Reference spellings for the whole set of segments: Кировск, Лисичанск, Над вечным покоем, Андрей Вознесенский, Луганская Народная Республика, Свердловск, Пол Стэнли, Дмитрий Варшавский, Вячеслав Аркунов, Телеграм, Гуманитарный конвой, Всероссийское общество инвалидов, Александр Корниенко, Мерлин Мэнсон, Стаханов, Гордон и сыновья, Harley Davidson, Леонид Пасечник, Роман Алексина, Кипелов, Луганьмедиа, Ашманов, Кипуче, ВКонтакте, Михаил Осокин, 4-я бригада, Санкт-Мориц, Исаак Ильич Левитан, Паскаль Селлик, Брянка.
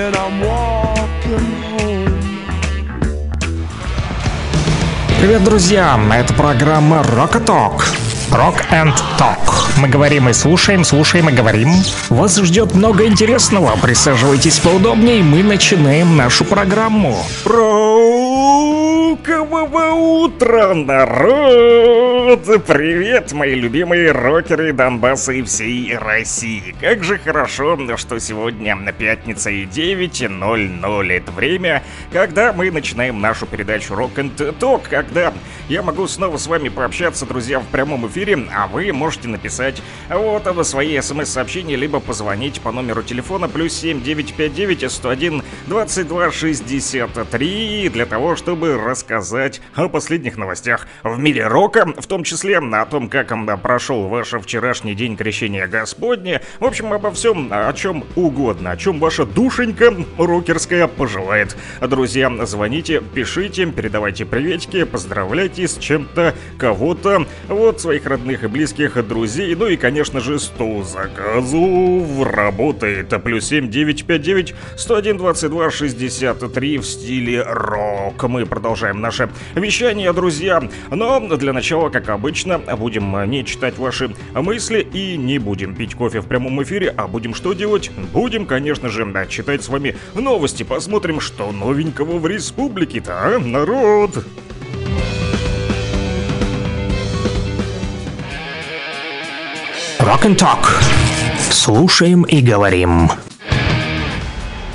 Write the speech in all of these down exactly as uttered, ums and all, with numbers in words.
and I'm walking home. Привет, друзья! Это программа Rock and Talk. Rock and Talk. Мы говорим и слушаем, слушаем и говорим. Вас ждет много интересного. Присаживайтесь поудобнее, мы начинаем нашу программу. Рокового утра, народ! Привет, мои любимые рокеры Донбасса и всей России. Как же хорошо, что сегодня на пятница и девять ноль ноль. Это время, когда мы начинаем нашу передачу Rock and Talk, когда я могу снова с вами пообщаться, друзья, в прямом эфире, а вы можете написать вот об свои смс-сообщения, либо позвонить по номеру телефона плюс семь девять пять девять сто один двадцать два шестьдесят три для того, чтобы рассказать о последних новостях в мире рока, в том числе о том, как прошел ваш вчерашний день крещения Господня. В общем, обо всем, о чем угодно, о чем ваша душенька рокерская пожелает. Друзья, звоните, пишите, передавайте приветики, поздравляйте с чем-то кого-то, вот своих родных и близких, друзей. Ну и, конечно же, сто заказов работает. Плюс семь девять пять девять сто один двадцать два шестьдесят три в стиле рок. Мы продолжаем наше вещание, друзья. Но для начала, как обычно, будем не читать ваши мысли и не будем пить кофе в прямом эфире. А будем что делать? Будем, конечно же, читать с вами новости. Посмотрим, что новенького в республике-то, а, народ? Rock and Talk. Слушаем и говорим.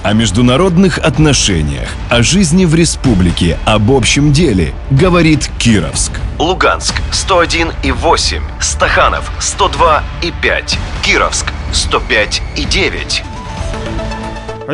О международных отношениях, о жизни в республике, об общем деле говорит Кировск. Луганск сто один и восемь, Стаханов сто два и пять, Кировск сто пять и девять.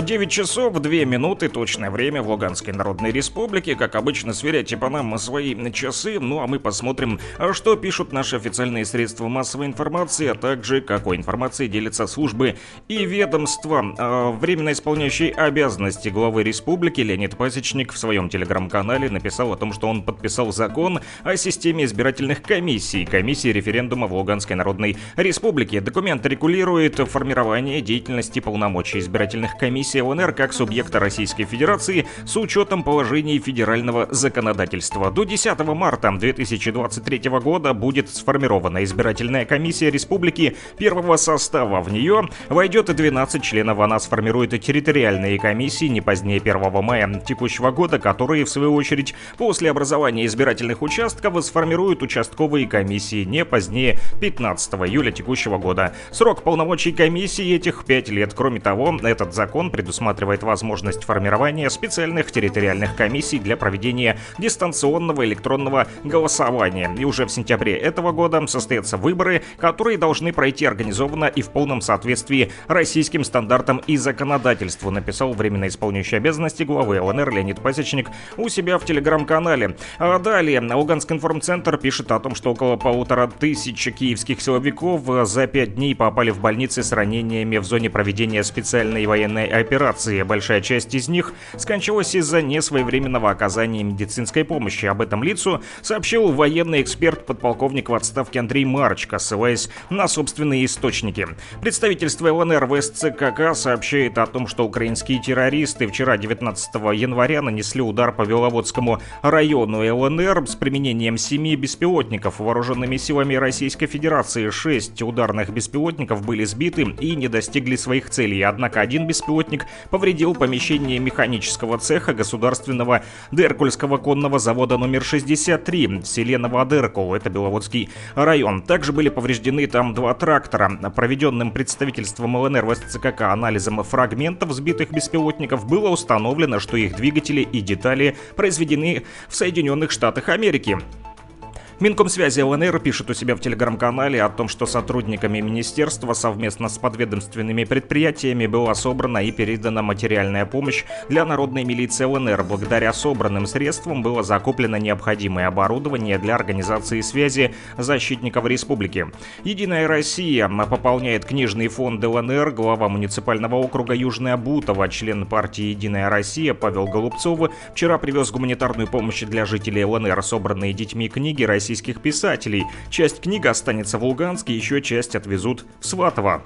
девять часов две минуты, точное время в Луганской Народной Республике. Как обычно, сверяйте по нам свои часы. Ну а мы посмотрим, что пишут наши официальные средства массовой информации, а также какой информацией делятся службы и ведомства. Временно исполняющий обязанности главы республики Леонид Пасечник в своем телеграм-канале написал о том, что он подписал закон о системе избирательных комиссий, комиссии референдума в Луганской Народной Республике. Документ регулирует формирование деятельности полномочий избирательных комиссий ЛНР как субъекта Российской Федерации с учетом положений федерального законодательства. До десятого марта две тысячи двадцать третьего года будет сформирована избирательная комиссия республики первого состава. В нее войдет двенадцать членов. Она сформирует территориальные комиссии не позднее первого мая текущего года, которые, в свою очередь, после образования избирательных участков сформируют участковые комиссии не позднее пятнадцатого июля текущего года. Срок полномочий комиссии этих пять лет. Кроме того, этот закон предусматривает возможность формирования специальных территориальных комиссий для проведения дистанционного электронного голосования. И уже в сентябре этого года состоятся выборы, которые должны пройти организованно и в полном соответствии российским стандартам и законодательству, написал временно исполняющий обязанности главы ЛНР Леонид Пасечник у себя в телеграм-канале. А далее Луганский информцентр пишет о том, что около полутора тысяч киевских силовиков за пять дней попали в больницы с ранениями в зоне проведения специальной военной операции. Большая часть из них скончалась из-за несвоевременного оказания медицинской помощи. Об этом лицу сообщил военный эксперт, подполковник в отставке Андрей Марочка, ссылаясь на собственные источники. Представительство ЛНР в СЦКК сообщает о том, что украинские террористы вчера, девятнадцатого января, нанесли удар по Веловодскому району ЛНР с применением семи беспилотников вооруженными силами Российской Федерации. Шесть ударных беспилотников были сбиты и не достигли своих целей. Однако один беспилотник Беспилотник повредил помещение механического цеха государственного Деркульского конного завода номер шестьдесят три в селе Новодеркул, это Беловодский район. Также были повреждены там два трактора. Проведенным представительством ЛНР в СЦКК анализом фрагментов сбитых беспилотников было установлено, что их двигатели и детали произведены в Соединенных Штатах Америки. Минкомсвязи ЛНР пишет у себя в телеграм-канале о том, что сотрудниками министерства совместно с подведомственными предприятиями была собрана и передана материальная помощь для народной милиции ЛНР. Благодаря собранным средствам было закуплено необходимое оборудование для организации связи защитников республики. Единая Россия пополняет книжный фонд ЛНР. Глава муниципального округа Южное Бутово, член партии «Единая Россия» Павел Голубцов вчера привез гуманитарную помощь для жителей ЛНР, собранные детьми книги российских писателей. Часть книг останется в Луганске, еще часть отвезут в Сватово.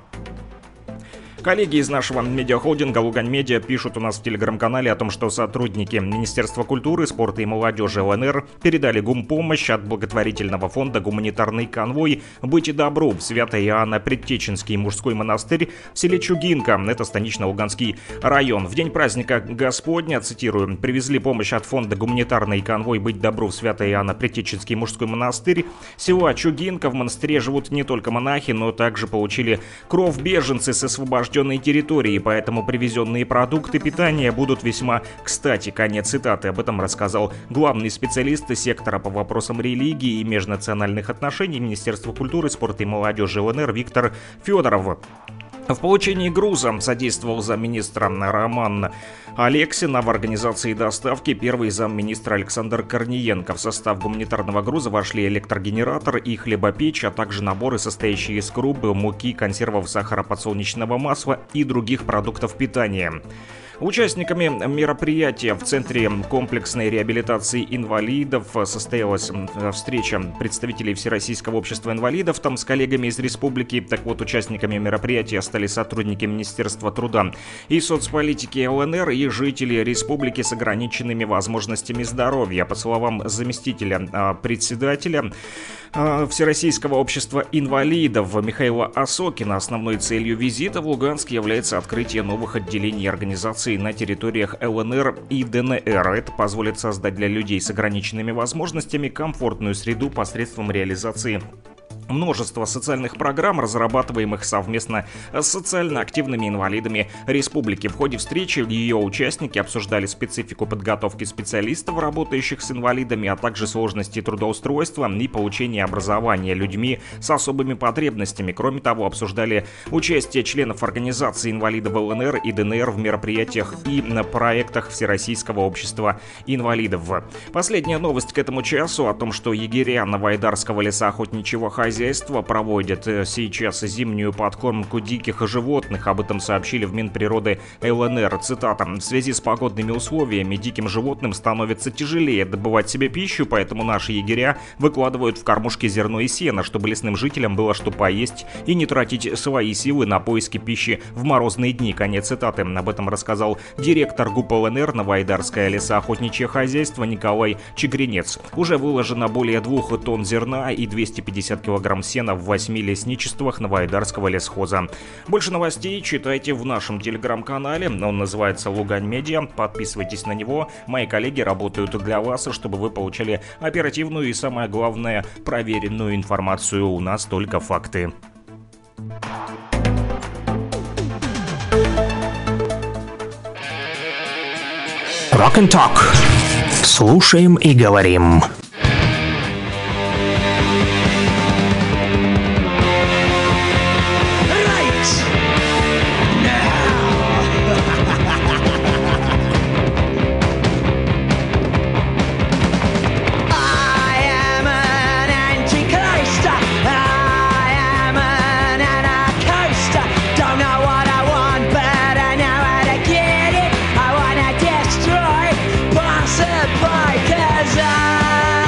Коллеги из нашего медиахолдинга «Луганьмедиа» пишут у нас в телеграм-канале о том, что сотрудники Министерства культуры, спорта и молодежи ЛНР передали гумпомощь от благотворительного фонда «Гуманитарный конвой» «Быть добру» в Свято Иоанна Предтеченский мужской монастырь в селе Чугинка, это станично-луганский район. В день праздника Господня, цитирую, привезли помощь от фонда «Гуманитарный конвой» «Быть добру» в Свято Иоанна Предтеченский мужской монастырь. Села Чугинка, в монастыре живут не только монахи, но также получили кров беженцы с освобожденной территории, поэтому привезенные продукты питания будут весьма кстати. Конец цитаты. Об этом рассказал главный специалист сектора по вопросам религии и межнациональных отношений Министерства культуры, спорта и молодежи ЛНР Виктор Федоров. В получении груза содействовал замминистра Роман Алексина, в организации доставки первый замминистра Александр Корниенко. В состав гуманитарного груза вошли электрогенератор и хлебопечь, а также наборы, состоящие из крупы, муки, консервов, сахара, подсолнечного масла и других продуктов питания. Участниками мероприятия в Центре комплексной реабилитации инвалидов состоялась встреча представителей Всероссийского общества инвалидов там с коллегами из республики. Так вот, участниками мероприятия стали сотрудники Министерства труда и соцполитики ЛНР и жители республики с ограниченными возможностями здоровья. По словам заместителя председателя Всероссийского общества инвалидов Михаила Осокина, основной целью визита в Луганск является открытие новых отделений организации на территориях ЛНР и ДНР. Это позволит создать для людей с ограниченными возможностями комфортную среду посредством реализации множество социальных программ, разрабатываемых совместно с социально активными инвалидами республики. В ходе встречи ее участники обсуждали специфику подготовки специалистов, работающих с инвалидами, а также сложности трудоустройства и получения образования людьми с особыми потребностями. Кроме того, обсуждали участие членов организации инвалидов ЛНР и ДНР в мероприятиях и на проектах Всероссийского общества инвалидов. Последняя новость к этому часу о том, что егеря Новайдарского лесоохотничьего хозяйства Хозяйство проводит сейчас зимнюю подкормку диких животных. Об этом сообщили в Минприроды ЛНР. Цитата. В связи с погодными условиями диким животным становится тяжелее добывать себе пищу, поэтому наши егеря выкладывают в кормушки зерно и сено, чтобы лесным жителям было что поесть и не тратить свои силы на поиски пищи в морозные дни. Конец цитаты. Об этом рассказал директор ГУП ЛНР Новайдарское лесоохотничье хозяйство Николай Чегринец. Уже выложено более двух тонн зерна и двести пятьдесят килограмм сена в восьми лесничествах Новоайдарского лесхоза. Больше новостей читайте в нашем телеграм-канале. Он называется «Луганьмедиа». Подписывайтесь на него. Мои коллеги работают для вас, чтобы вы получали оперативную и, самое главное, проверенную информацию. У нас только факты. Rock and Talk. Слушаем и говорим. Bye, cause I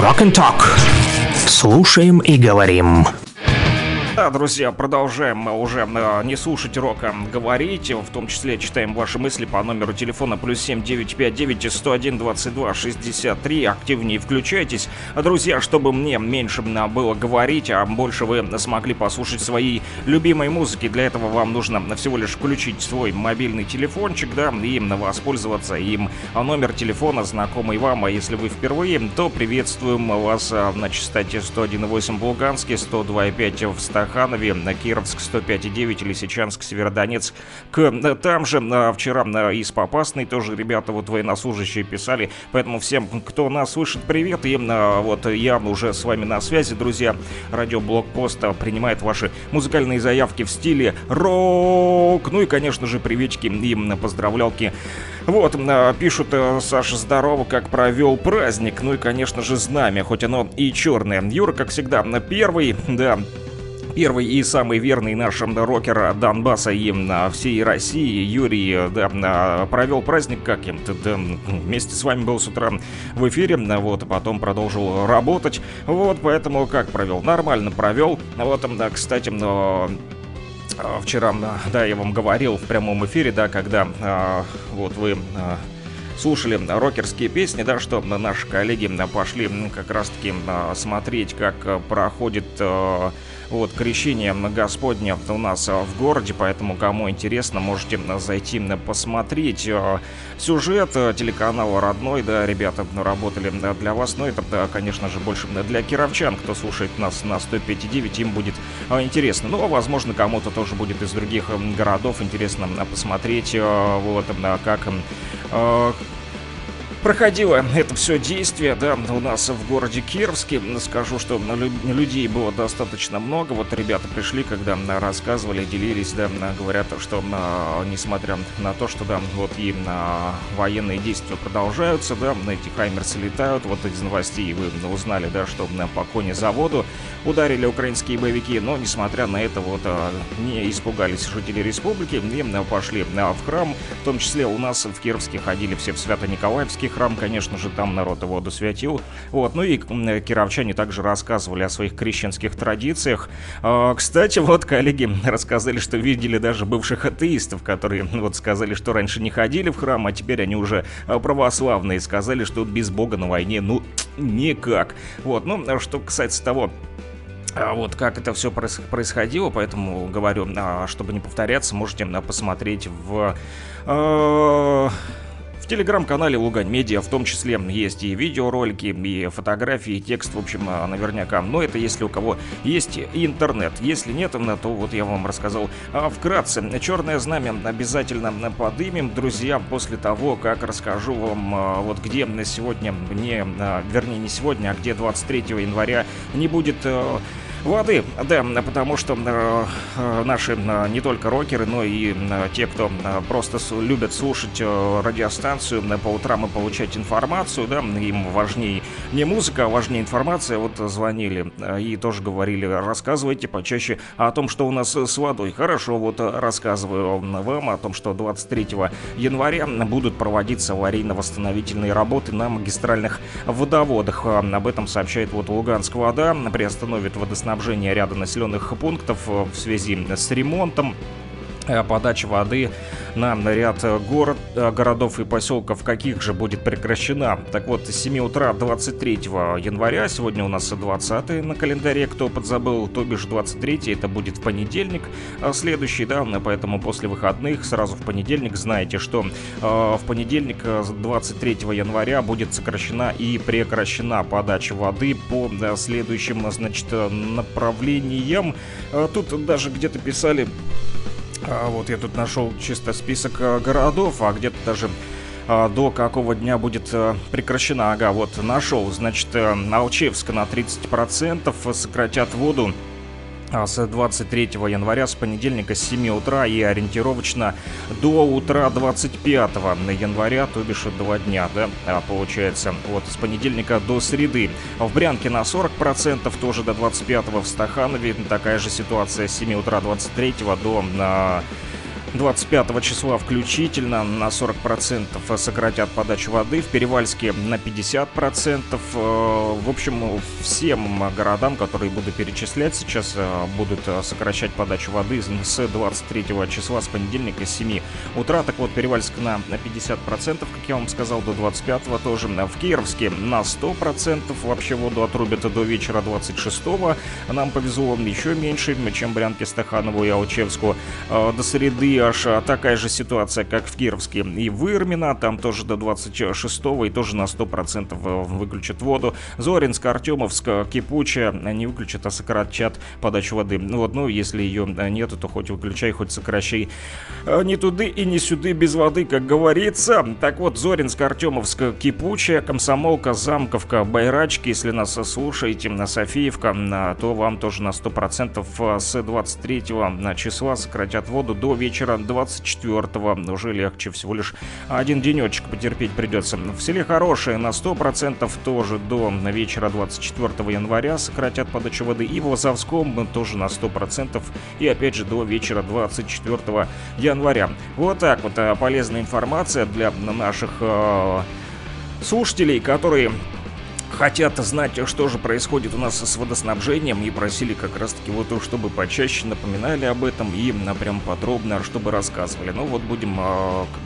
Rock and Talk. Слушаем и говорим. Да, друзья, продолжаем мы уже не слушать рока, говорить, в том числе читаем ваши мысли по номеру телефона плюс семь девять пять девять сто один двадцать два шестьдесят три. Активнее включайтесь, друзья, чтобы мне меньше было говорить, а больше вы смогли послушать своей любимой музыки. Для этого вам нужно всего лишь включить свой мобильный телефончик, да, и воспользоваться им. А номер телефона знакомый вам, а если вы впервые, то приветствуем вас на частоте сто один и восемь в Луганске, сто два и пять в Стаханове, на Кировск сто пять и девять, Лисичанск, Северодонецк. К, там же вчера из Попасной тоже ребята вот военнослужащие писали, поэтому всем, кто нас слышит, привет. И вот я уже с вами на связи, друзья. Радиоблокпост принимает ваши музыкальные заявки в стиле рок. Ну и, конечно же, приветики им, поздравлялки. Вот, пишут: Саша, здорово, как провел праздник. Ну и, конечно же, знамя, хоть оно и черное. Юра, как всегда, первый, да. Первый и самый верный наш рокер Донбасса и всей России Юрий, да, провел праздник каким-то, да, вместе с вами был с утра в эфире, вот, а потом продолжил работать, вот, поэтому как провел? Нормально провел, вот, да, кстати, но... вчера, да, я вам говорил в прямом эфире, да, когда, а, вот вы... А... слушали рокерские песни, да, что наши коллеги пошли как раз-таки смотреть, как проходит вот крещение Господне у нас в городе, поэтому, кому интересно, можете зайти посмотреть сюжет телеканала «Родной», да, ребята работали для вас, но это, конечно же, больше для кировчан, кто слушает нас на сто пять и девять, им будет интересно, но, возможно, кому-то тоже будет из других городов интересно посмотреть, вот, как... проходило это все действие, да, у нас в городе Кировске. Скажу, что людей было достаточно много. Вот ребята пришли, когда рассказывали, делились, да, говорят, что несмотря на то, что, да, вот и военные действия продолжаются, да, эти хаймерсы летают. Вот из новостей вы узнали, да, что по конезаводу ударили украинские боевики. Но, несмотря на это, вот не испугались жители республики, и пошли в храм. В том числе у нас в Кировске ходили все в Свято-Николаевский храм, конечно же, там народ его досвятил. Вот, ну и кировчане также рассказывали о своих крещенских традициях. Кстати, вот коллеги рассказали, что видели даже бывших атеистов, которые вот сказали, что раньше не ходили в храм, а теперь они уже православные, сказали, что без Бога на войне ну никак. Вот, ну что касается того, вот как это все происходило, поэтому говорю, чтобы не повторяться, можете посмотреть в... в телеграм-канале Луганьмедиа, в том числе есть и видеоролики, и фотографии, и текст, в общем, наверняка. Но это если у кого есть интернет. Если нет, то вот я вам рассказал вкратце. Черное знамя обязательно подымем, друзья, после того, как расскажу вам, вот где на сегодня, не, вернее, не сегодня, а где двадцать третьего января не будет... воды, да, потому что наши не только рокеры, но и те, кто просто любят слушать радиостанцию по утрам и получать информацию, да, им важнее не музыка, а важнее информация. Вот звонили и тоже говорили, рассказывайте почаще о том, что у нас с водой. Хорошо, вот рассказываю вам о том, что двадцать третьего января будут проводиться аварийно-восстановительные работы на магистральных водоводах. Об этом сообщает вот Луганск-Вода, приостановит водоснабжение снабжение ряда населенных пунктов в связи с ремонтом. Подача воды на ряд город, городов и поселков, каких же, будет прекращена. Так вот, с семи утра двадцать третьего января, сегодня у нас двадцатое на календаре, кто подзабыл, то бишь двадцать третье, это будет в понедельник следующий, да, поэтому после выходных сразу в понедельник, знаете, что э, в понедельник двадцать третьего января будет сокращена и прекращена подача воды по да, следующим, значит, направлениям. Тут даже где-то писали... Вот я тут нашел чисто список городов, а где-то даже до какого дня будет прекращена. Ага, вот нашел, значит, Алчевск на тридцать процентов сократят воду с двадцать третьего января, с понедельника, с семи утра и ориентировочно до утра двадцать пятого января, то бишь два дня, да, получается, вот, с понедельника до среды. В Брянке на сорок процентов, тоже до двадцать пятого, в Стаханове такая же ситуация, с семи утра двадцать третьего до... двадцать пятого числа включительно на сорок процентов сократят подачу воды, в Перевальске на пятьдесят процентов. В общем, всем городам, которые буду перечислять сейчас, будут сокращать подачу воды с двадцать третьего числа, с понедельника, с семи утра. Так вот, Перевальск на пятьдесят процентов, как я вам сказал, до двадцать пятого тоже. В Кировске на сто процентов вообще воду отрубят до вечера двадцать шестого. Нам повезло еще меньше, чем Брянке, Стаханову и Алчевску. До среды аж такая же ситуация, как в Кировске и в Ирмино. Там тоже до двадцать шестого и тоже на сто процентов выключат воду. Зоринск, Артемовск, Кипуче не выключат, а сократят подачу воды. Вот, ну, если ее нету, то хоть выключай, хоть сокращай. Не туды и не сюды без воды, как говорится. Так вот, Зоринск, Артемовск, Кипуче, Комсомолка, Замковка, Байрачки. Если нас слушаете, на Софиевка, то вам тоже на сто процентов с двадцать третьего числа сократят воду до вечера двадцать четвёртого. Уже легче, всего лишь один денечек потерпеть придется. В селе Хорошее на сто процентов тоже до вечера двадцать четвёртого января сократят подачу воды. И в Лозовском тоже на сто процентов. И опять же до вечера двадцать четвёртого января. Вот так вот полезная информация для наших э, слушателей, которые хотят знать, что же происходит у нас с водоснабжением, и просили как раз-таки вот, чтобы почаще напоминали об этом и прям подробно, чтобы рассказывали. Ну вот будем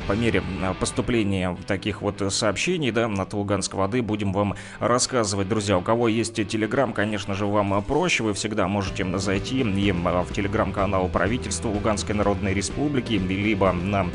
по мере поступления таких вот сообщений, да, от Луганской воды будем вам рассказывать, друзья. У кого есть телеграм, конечно же, вам проще. Вы всегда можете зайти и в телеграм-канал правительства Луганской Народной Республики, либо на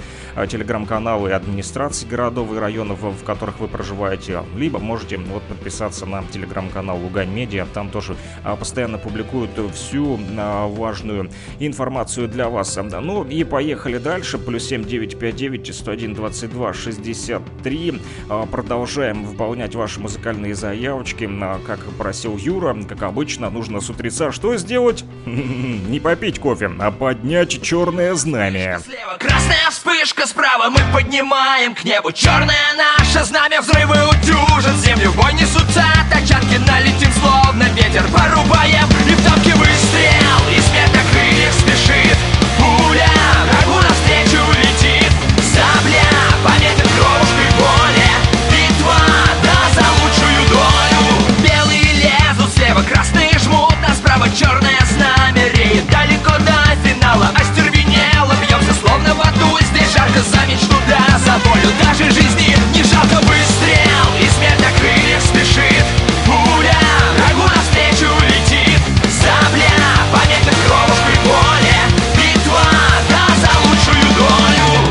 телеграм-каналы администрации городов и районов, в которых вы проживаете, либо можете вот подписаться на телеграм-канал Луганьмедиа. Там тоже а, постоянно публикуют всю а, важную информацию для вас. Ну и поехали дальше. Плюс семь девять пять девять сто один двадцать два шестьдесят три. а, Продолжаем выполнять ваши музыкальные заявочки. а, Как просил Юра, как обычно, нужно с утреца что сделать? Не попить кофе, а поднять черное знамя. Слева красная вспышка, справа мы поднимаем к небу черное наше знамя. Взрывы утюжат, землю бой несут. Тачанки налетим, словно ветер, порубаем. И в танке выстрел, и смерть на крыльях спешит. Пуля врагу навстречу летит. Сабля пометит кровушкой поле. Битва, да, за лучшую долю. Белые лезут, слева красные жмут, а справа черное знамя реет далеко до финала. Остервенело бьемся, словно в аду. Здесь жарко за мечту, да, за волю. Даже жизни не жалко, выстрел, и смерть на крыльях спешит. Пуля врагу навстречу летит. Сабля пометит кровушкой поле. Битва, да, за лучшую долю.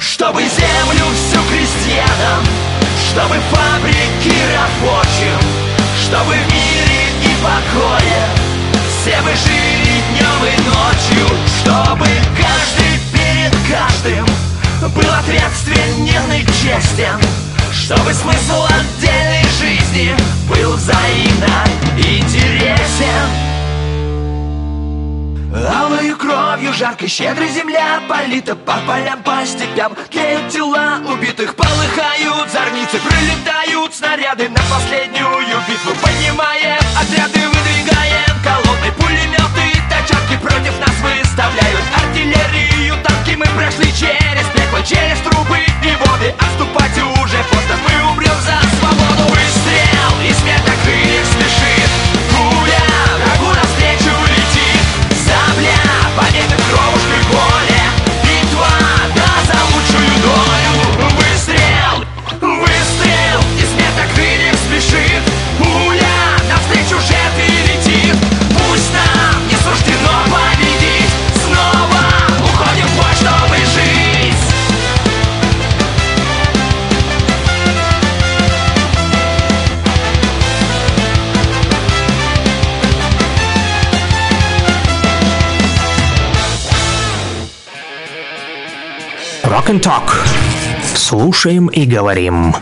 Чтобы землю всю крестьянам, чтобы фабрики рабочим, чтобы в мире и покое все вы жили днем и ночью, чтобы каждый перед каждым был ответственен и честен, чтобы смысл отдельной жизни был взаимно интересен. Алой кровью жаркой щедрой земля полита, по полям, по степям тлеют тела убитых, полыхают зорницы, пролетают снаряды на последнюю битву. Поднимаем отряды, выдвигаем колонны, пулеметы, тачанки против нас выставляют артиллерию, танки. Мы прошли через пекло, через трубы и воды, отступать уже поздно, мы умрем за свободу. Выстрел, и смерть на крыльях спешит. Пуля врагу навстречу летит. Сабля пометит кровушкой поле. Битва, да, за лучшую долю. Выстрел, выстрел, и смерть на крыльях спешит. Пуля навстречу жертве летит. Пусть нам не суждено победить, снова уходим в бой, чтобы жить. Rock and Talk. Слушаем и говорим.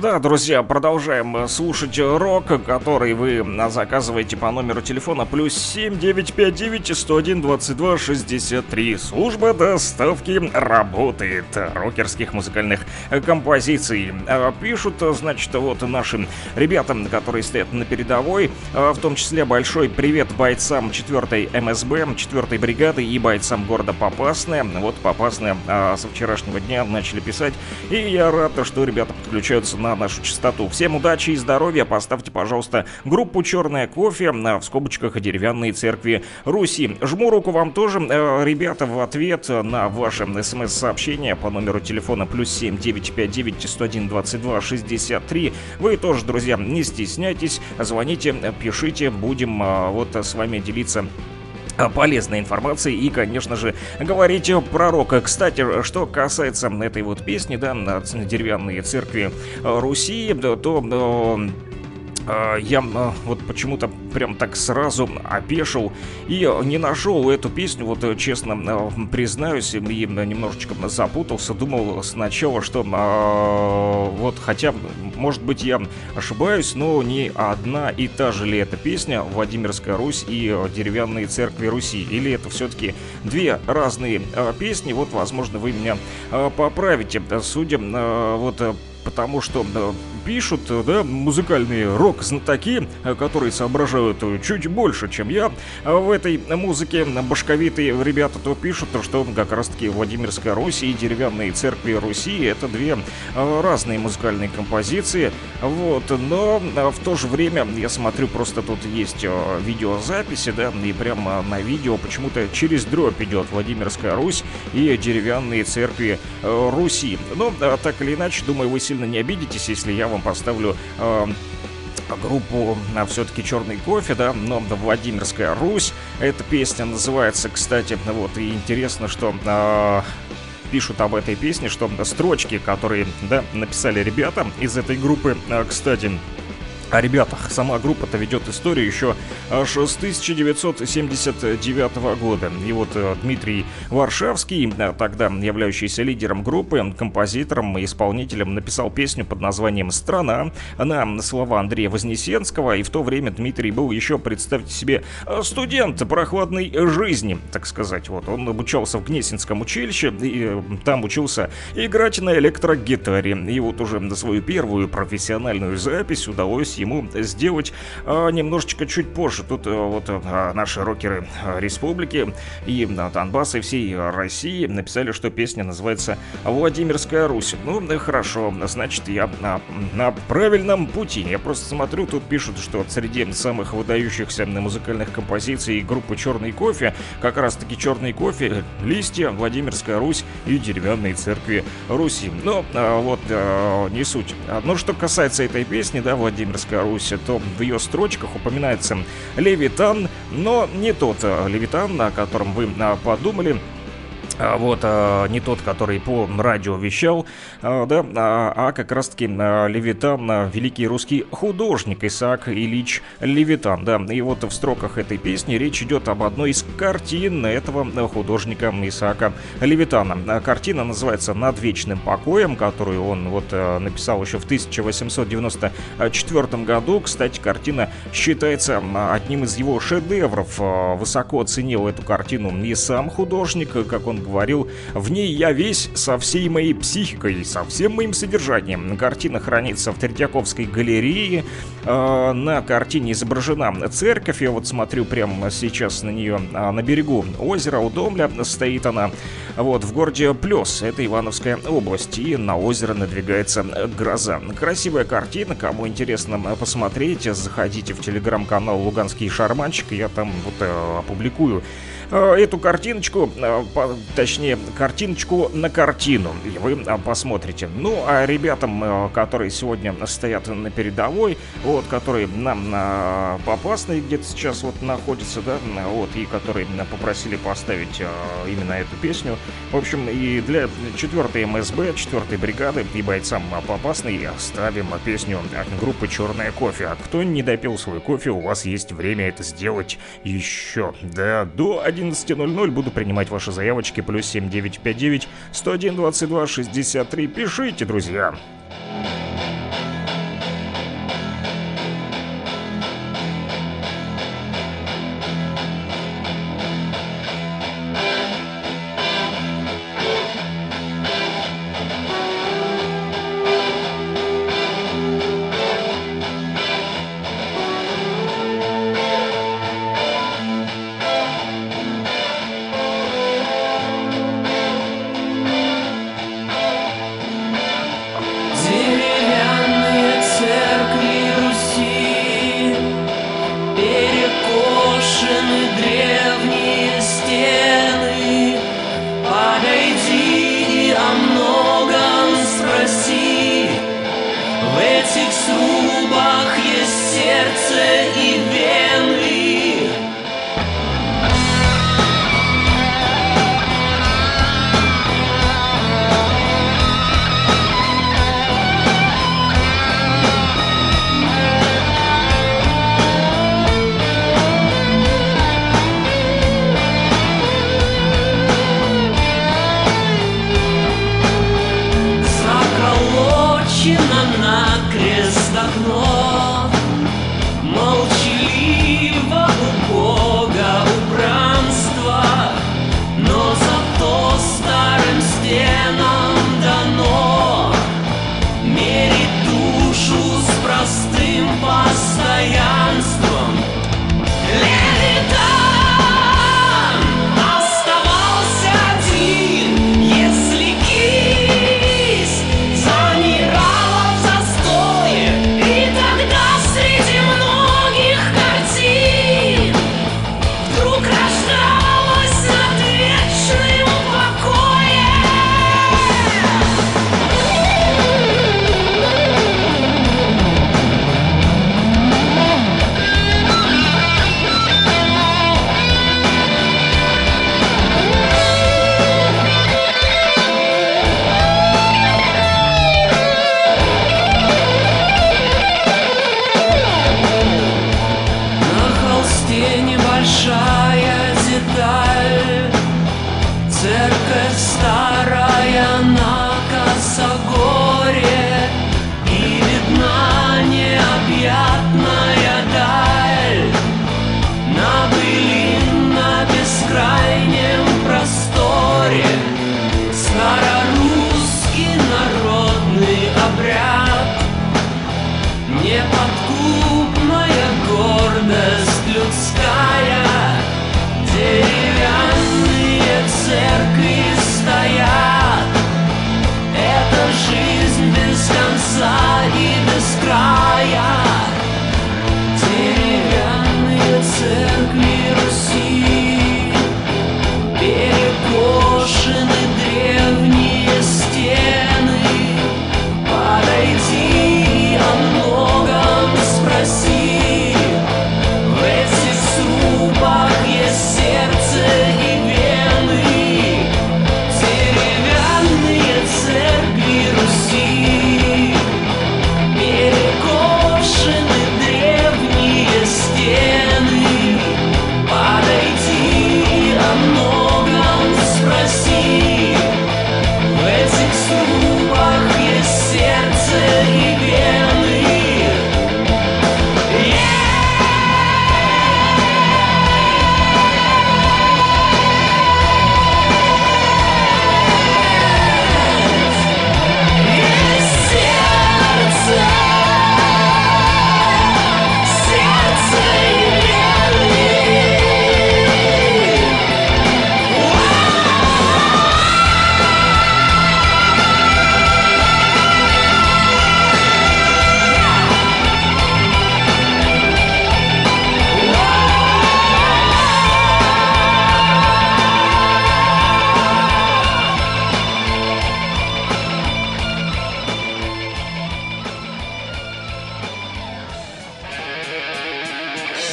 Да, друзья, продолжаем слушать рок, который вы заказываете по номеру телефона плюс семь девятьсот пятьдесят девять сто один двадцать два шестьдесят три. Служба доставки работает рокерских музыкальных композиций. Пишут, значит, вот нашим ребятам, которые стоят на передовой, в том числе большой привет бойцам четвёртой эм эс бэ, четвёртой бригады и бойцам города Попасное. Вот Попасное со вчерашнего дня начали писать, и я рад, что ребята подключаются на нашу частоту. Всем удачи и здоровья. Поставьте, пожалуйста, группу «Черное кофе» в скобочках «Деревянные церкви Руси». Жму руку вам тоже, ребята, в ответ на ваше смс-сообщение по номеру телефона плюс семь девятьсот пятьдесят девять сто один двадцать два шестьдесят три. Вы тоже, друзья, не стесняйтесь, звоните, пишите, будем вот с вами делиться полезной информации и, конечно же, говорить про рок. Кстати, что касается этой вот песни, да, «Деревянные церкви Руси», то я вот почему-то прям так сразу опешил и не нашел эту песню, вот честно признаюсь, и немножечко запутался, думал сначала, что вот, хотя, может быть, я ошибаюсь, но не одна и та же ли эта песня «Владимирская Русь» и «Деревянные церкви Руси», или это все-таки две разные песни, вот, возможно, вы меня поправите, судя вот потому что пишут, да, музыкальные рок-знатоки, которые соображают чуть больше, чем я в этой музыке, башковитые ребята, то пишут, что как раз-таки «Владимирская Русь» и «Деревянные церкви Руси» — это две разные музыкальные композиции, вот, но в то же время я смотрю, просто тут есть видеозаписи, да, и прямо на видео почему-то через дробь идет «Владимирская Русь» и «Деревянные церкви Руси». Но так или иначе, думаю, вы сильно не обидитесь, если я вам поставлю э, группу а, все-таки «Черный кофе», да, но «Владимирская Русь» эта песня называется, кстати, вот, и интересно, что э, пишут об этой песне, что строчки, которые, да, написали ребята из этой группы, э, кстати, о ребятах. Сама группа-то ведет историю еще аж с тысяча девятьсот семьдесят девятого года. И вот Дмитрий Варшавский, тогда являющийся лидером группы, композитором и исполнителем, написал песню под названием «Страна» на слова Андрея Вознесенского. И в то время Дмитрий был еще, представьте себе, студент прохладной жизни, так сказать. Вот он обучался в Гнесинском училище, и там учился играть на электрогитаре. И вот уже на свою первую профессиональную запись удалось ему сделать а, немножечко чуть позже. Тут а, вот а, наши рокеры а, республики и а, Донбасса и всей России написали, что песня называется «Владимирская Русь». Ну, да, хорошо, значит, я на, на правильном пути. Я просто смотрю, тут пишут, что среди самых выдающихся музыкальных композиций группы «Черный кофе» как раз-таки «Черный кофе», «Листья», «Владимирская Русь» и «Деревянные церкви Руси». Но а, вот а, не суть. Но что касается этой песни, да, «Владимирская Русь», то в ее строчках упоминается Левитан, но не тот Левитан, о котором вы подумали. Вот, а, не тот, который по радио вещал, а, да, а, а как раз-таки а, Левитан, а, великий русский художник Исаак Ильич Левитан, да. И вот в строках этой песни речь идет об одной из картин этого художника Исаака Левитана. Картина называется «Над вечным покоем», которую он вот написал еще в тысяча восемьсот девяносто четвёртом году. Кстати, картина считается одним из его шедевров. Высоко оценил эту картину и сам художник, как он говорил: «В ней я весь со всей моей психикой, со всем моим содержанием». Картина хранится в Третьяковской галерее. Э, на картине изображена церковь. Я вот смотрю прямо сейчас на нее на берегу озера Удомля. Стоит она вот в городе Плес, это Ивановская область. И на озеро надвигается гроза. Красивая картина. Кому интересно посмотреть, заходите в телеграм-канал «Луганский шарманчик». Я там вот э, опубликую эту картиночку, точнее, картиночку на картину, и вы посмотрите. Ну, а ребятам, которые сегодня стоят на передовой, вот, которые нам на Попасной где-то сейчас вот находятся, да, вот, и которые попросили поставить именно эту песню, в общем, и для четвёртой эм эс бэ, четвёртой бригады и бойцам Попасной ставим песню группы «Черное кофе». А кто не допил свой кофе, у вас есть время это сделать еще, да, до одиннадцати ноль-ноль буду принимать ваши заявочки плюс семь девятьсот пятьдесят девять сто один двадцать два шестьдесят три. Пишите, друзья. сердце и вены. Заколочено накрест окно, молчаливо у Бога убранство, но зато старым стенам дано мерить душу с простым постоянством.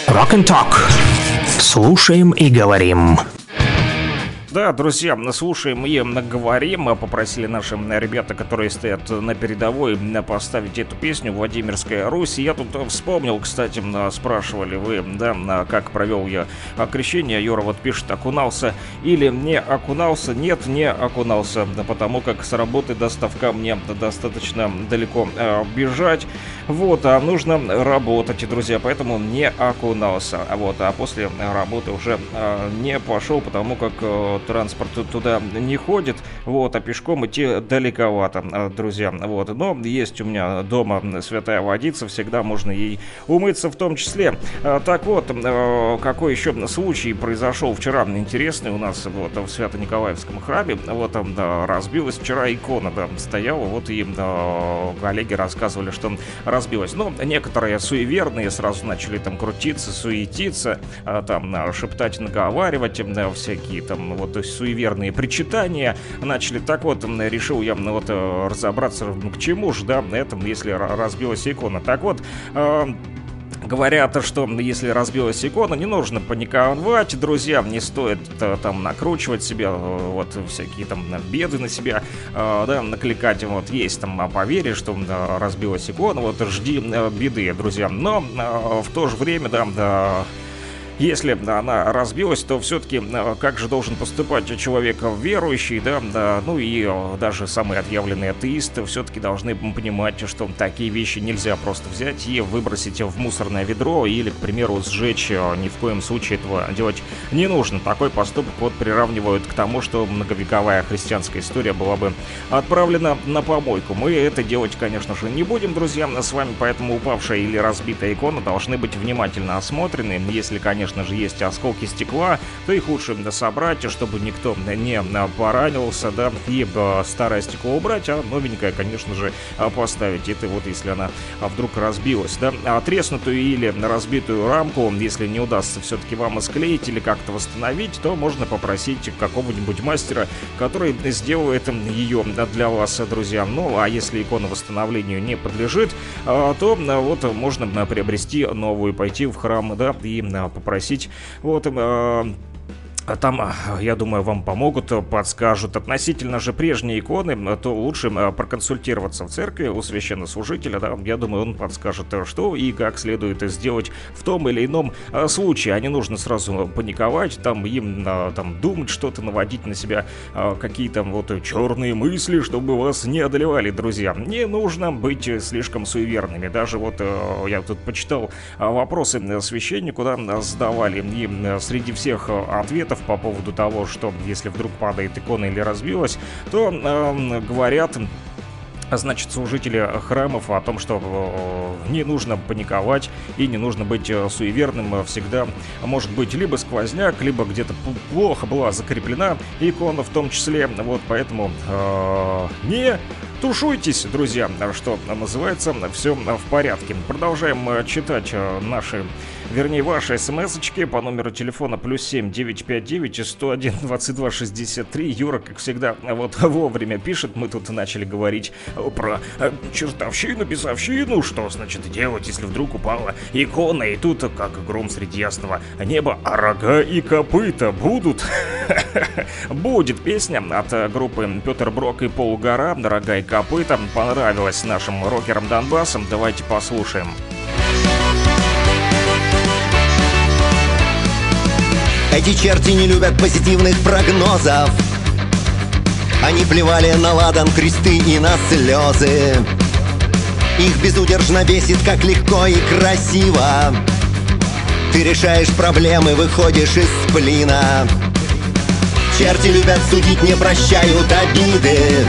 Rock and Talk. Слушаем и говорим. Да, друзья, слушаем и говорим. Мы попросили наши ребята, которые стоят на передовой, поставить эту песню «Владимирская Русь». Я тут вспомнил, кстати, спрашивали вы, да, как провел я крещение. Юра вот пишет, окунался или не окунался. Нет, не окунался, да, потому как с работы до ставка мне достаточно далеко бежать. Вот, а нужно работать, друзья, поэтому не окунался. Вот, а после работы уже не пошел, потому как... транспорт туда не ходит, вот, а пешком идти далековато, друзья, вот, но есть у меня дома святая водица, всегда можно ей умыться в том числе. Так вот, какой еще случай произошел вчера, интересный у нас, вот, в Свято-Николаевском храме, вот, там, да, разбилась вчера икона, да, стояла, вот, и да, коллеги рассказывали, что разбилась, но некоторые суеверные сразу начали там крутиться, суетиться, там, шептать, наговаривать, всякие там, вот, то есть суеверные причитания начали. Так вот, решил я вот разобраться, к чему же, да, на этом, если разбилась икона. Так вот, говорят, что если разбилась икона, не нужно паниковать, друзья, не стоит там накручивать себя, вот всякие там беды на себя, да, накликать, вот есть там поверье, что разбилась икона, вот жди беды, друзья, но в то же время, да, да, если она разбилась, то все-таки как же должен поступать человек верующий, да, да, ну и даже самые отъявленные атеисты все-таки должны понимать, что такие вещи нельзя просто взять и выбросить в мусорное ведро или, к примеру, сжечь. Ни в коем случае этого делать не нужно. Такой поступок вот приравнивают к тому, что многовековая христианская история была бы отправлена на помойку. Мы это делать, конечно же, не будем, друзья, с вами, поэтому упавшая или разбитая икона должны быть внимательно осмотрены. Если, конечно, же есть осколки стекла, то их лучше собрать, чтобы никто не поранился, да, и старое стекло убрать, а новенькое, конечно же, поставить. Это вот если она вдруг разбилась, да, а треснутую или разбитую рамку, если не удастся все-таки вам склеить или как-то восстановить, то можно попросить какого-нибудь мастера, который сделает ее для вас, друзья. Ну, а если икона восстановлению не подлежит, то вот можно приобрести новую, пойти в храм, да, и попросить. Вот, э, там, я думаю, вам помогут, подскажут. Относительно же прежней иконы, то лучше проконсультироваться в церкви у священнослужителя, да, я думаю, он подскажет, что и как следует сделать в том или ином случае, а не нужно сразу паниковать, там, им, там, думать что-то, наводить на себя какие-то вот черные мысли, чтобы вас не одолевали, друзья. Не нужно быть слишком суеверными, даже вот, я тут почитал, вопросы священнику, да, задавали, и среди всех ответов по поводу того, что если вдруг падает икона или разбилась, то э, говорят... Значит, служители храмов о том, что не нужно паниковать и не нужно быть суеверным. Всегда может быть либо сквозняк, либо где-то плохо была закреплена икона в том числе. Вот поэтому э, не тушуйтесь, друзья, что называется, все в порядке. Продолжаем читать наши, вернее, ваши смс-очки по номеру телефона плюс семь девятьсот пятьдесят девять сто один двадцать два шестьдесят три. Юра, как всегда, вот вовремя пишет. Мы тут начали говорить про э, чертовщину, бесовщину. Что, значит, делать, если вдруг упала икона, и тут, как гром среди ясного неба, а рога и копыта будут? Будет песня от группы Петр Брок и Полугора. Рога и копыта понравилась нашим рокерам Донбассом. Давайте послушаем. Эти черти не любят позитивных прогнозов. Они плевали на ладан, кресты и на слезы. Их безудержно бесит, как легко и красиво ты решаешь проблемы, выходишь из сплина. Черти любят судить, не прощают обиды.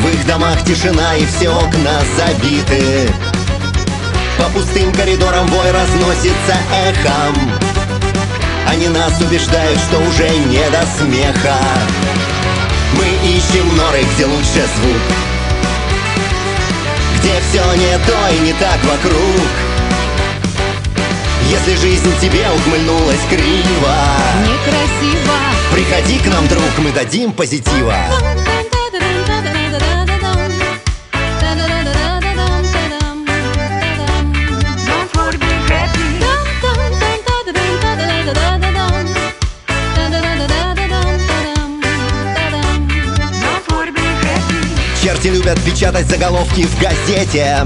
В их домах тишина и все окна забиты. По пустым коридорам вой разносится эхом. Они нас убеждают, что уже не до смеха. Мы ищем норы, где лучше звук, где все не то и не так вокруг. Если жизнь тебе ухмыльнулась криво, некрасиво, приходи к нам, друг, мы дадим позитива. Черти любят печатать заголовки в газете,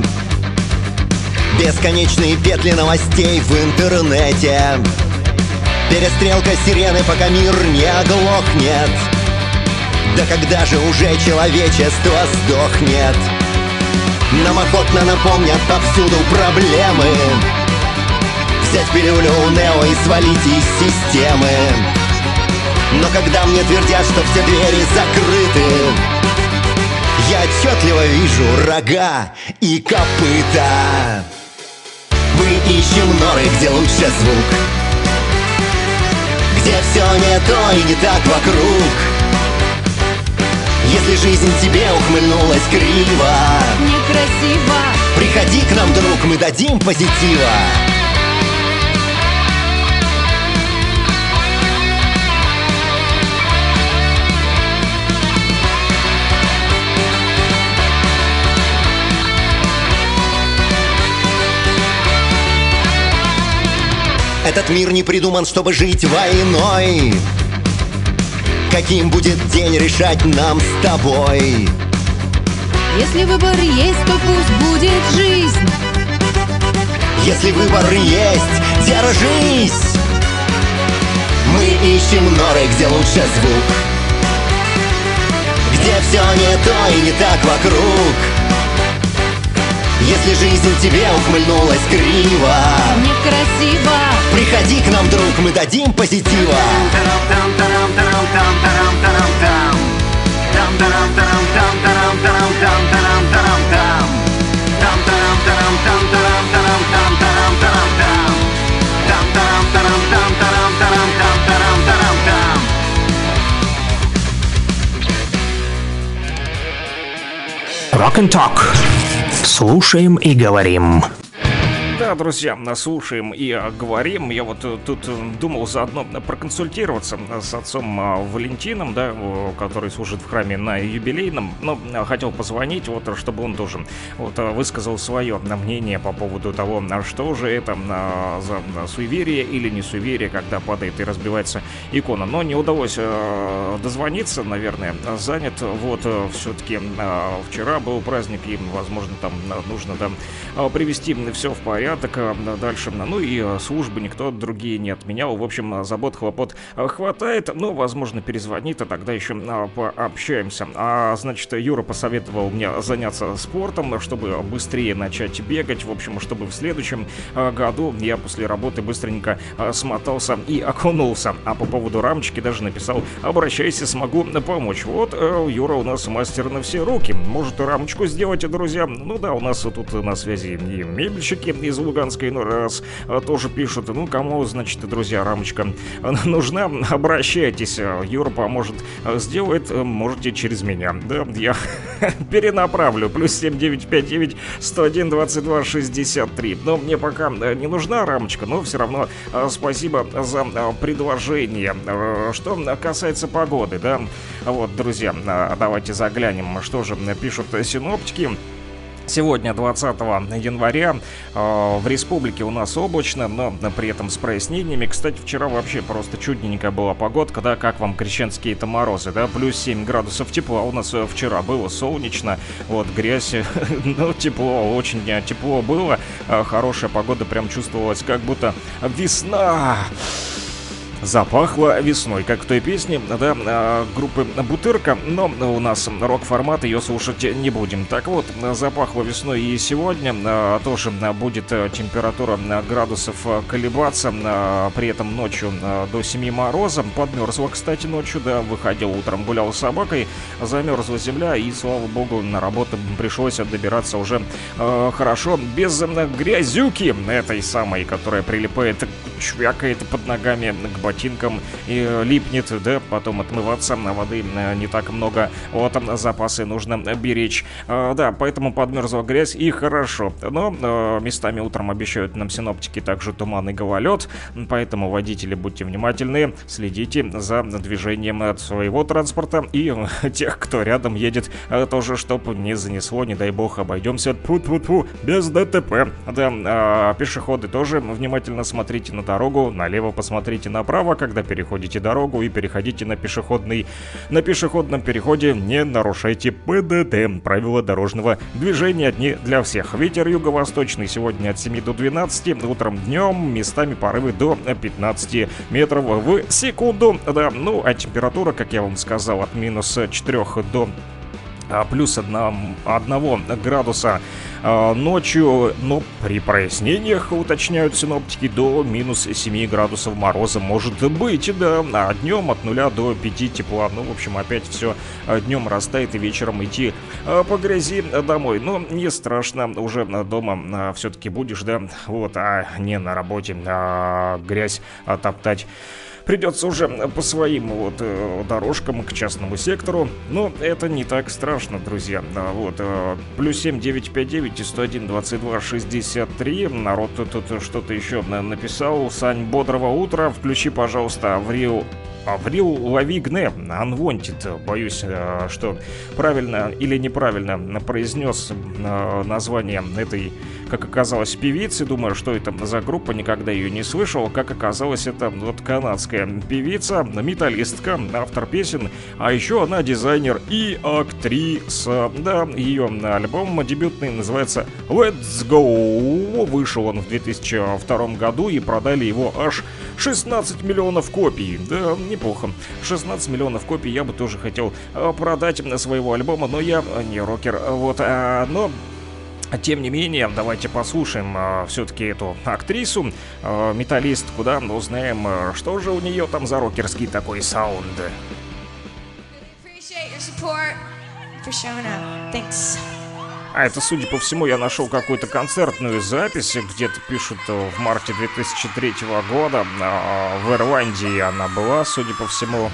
бесконечные петли новостей в интернете. Перестрелка сирены, пока мир не оглохнет. Да когда же уже человечество сдохнет? Нам охотно напомнят повсюду проблемы. Взять пилюлю у Нео и свалить из системы. Но когда мне твердят, что все двери закрыты, я отчетливо вижу рога и копыта. Мы ищем норы, где лучше звук, где все не то и не так вокруг. Если жизнь тебе ухмыльнулась криво, некрасиво, приходи к нам, друг, мы дадим позитива. Этот мир не придуман, чтобы жить войной. Каким будет день, решать нам с тобой. Если выбор есть, то пусть будет жизнь. Если выбор есть, держись. Мы ищем норы, где лучше звук, где все не то и не так вокруг. Если жизнь тебе ухмыльнулась криво, некрасиво, приходи к нам, друг, мы дадим позитива. Rock and Talk. Слушаем и говорим. Да, друзья, слушаем и говорим. Я вот тут думал заодно проконсультироваться с отцом Валентином, да, который служит в храме на юбилейном, но хотел позвонить, вот, чтобы он тоже вот, высказал свое мнение по поводу того, что же это за суеверие или не суеверие, когда падает и разбивается икона. Но не удалось дозвониться, наверное, занят. Вот, все-таки вчера был праздник, и, возможно, там нужно там привести все в порядок. Так дальше, ну и службы никто другие не отменял. В общем, забот, хлопот хватает. Но, возможно, перезвонит, а тогда еще пообщаемся. А, значит, Юра посоветовал мне заняться спортом, чтобы быстрее начать бегать. В общем, чтобы в следующем году я после работы быстренько смотался и окунулся. А по поводу рамочки даже написал: обращайся, смогу помочь. Вот, Юра у нас мастер на все руки. Может, рамочку сделать, друзья. Ну да, у нас тут на связи и мебельщики из Луганской, ну раз тоже пишут, ну кому, значит, друзья, рамочка нужна, обращайтесь, Юра поможет, сделает, можете через меня, да, я перенаправлю, плюс семь девять пять девять сто один двадцать два шестьдесят три, но мне пока не нужна рамочка, но все равно спасибо за предложение. Что касается погоды, да, вот, друзья, давайте заглянем, что же пишут синоптики. Сегодня, двадцатого января, э, в республике у нас облачно, но при этом с прояснениями. Кстати, вчера вообще просто чудненькая была погодка, да, как вам крещенские-то морозы, да, плюс семь градусов тепла у нас вчера было, солнечно, вот, грязь, но тепло, очень тепло было, хорошая погода, прям чувствовалась, как будто весна. Запахло весной, как в той песне, да, группы «Бутырка», но у нас рок-формат, ее слушать не будем. Так вот, запахло весной и сегодня, тоже будет температура градусов колебаться, при этом ночью до семи мороза. Подмерзла, кстати, ночью, да, выходил утром, гулял с собакой, замерзла земля, и, слава богу, на работу пришлось добираться уже хорошо, без грязюки этой самой, которая прилипает, чвякает под ногами к ботинкам и липнет, да, потом отмываться, на воды не так много, вот, запасы нужно беречь, а, да, поэтому подмерзла грязь и хорошо, но а, местами утром обещают нам синоптики также туман и гололед, поэтому водители будьте внимательны, следите за движением от своего транспорта и тех, кто рядом едет, а, тоже, чтобы не занесло, не дай бог, обойдемся пу-пу-пу без ДТП, да, а, пешеходы тоже внимательно смотрите на дорогу, налево посмотрите, направо, когда переходите дорогу и переходите на пешеходный. На пешеходном переходе не нарушайте ПДД, правила дорожного движения одни для всех. Ветер юго-восточный сегодня от семи до двенадцати, утром, днем, местами порывы до пятнадцати метров в секунду. Да, ну а температура, как я вам сказал, от минус четырёх до плюс одного градуса ночью, но при прояснениях, уточняют синоптики, до минус семи градусов мороза может быть, да, а днем от нуля до пяти тепла. Ну, в общем, опять все днем растает, и вечером идти по грязи домой. Но не страшно, уже дома все-таки будешь, да, вот, а не на работе, а грязь топтать придется уже по своим вот дорожкам к частному сектору, но это не так страшно, друзья. Вот, плюс семь девять пять девять сто один двадцать два шестьдесят три, народ тут что-то еще написал. Сань, бодрого утра, включи, пожалуйста, Аврил... Аврил Лавигне, Unwanted, боюсь, что правильно или неправильно произнес название этой как оказалось, певицы. Думаю, что это за группа, никогда ее не слышал. Как оказалось, это вот канадская певица, металлистка, автор песен, а еще она дизайнер и актриса. Да, ее альбом дебютный называется «Let's Go». Вышел он в две тысячи втором году и продали его аж шестнадцать миллионов копий. Да, неплохо. шестнадцать миллионов копий я бы тоже хотел продать на своего альбома, но я не рокер. Вот, а, но... Тем не менее, давайте послушаем а, все-таки эту актрису, а, металлистку, да, узнаем, а, что же у нее там за рокерский такой саунд. А это, судя по всему, я нашел какую-то концертную запись, где-то пишут в марте две тысячи третьего года, а, в Ирландии она была, судя по всему.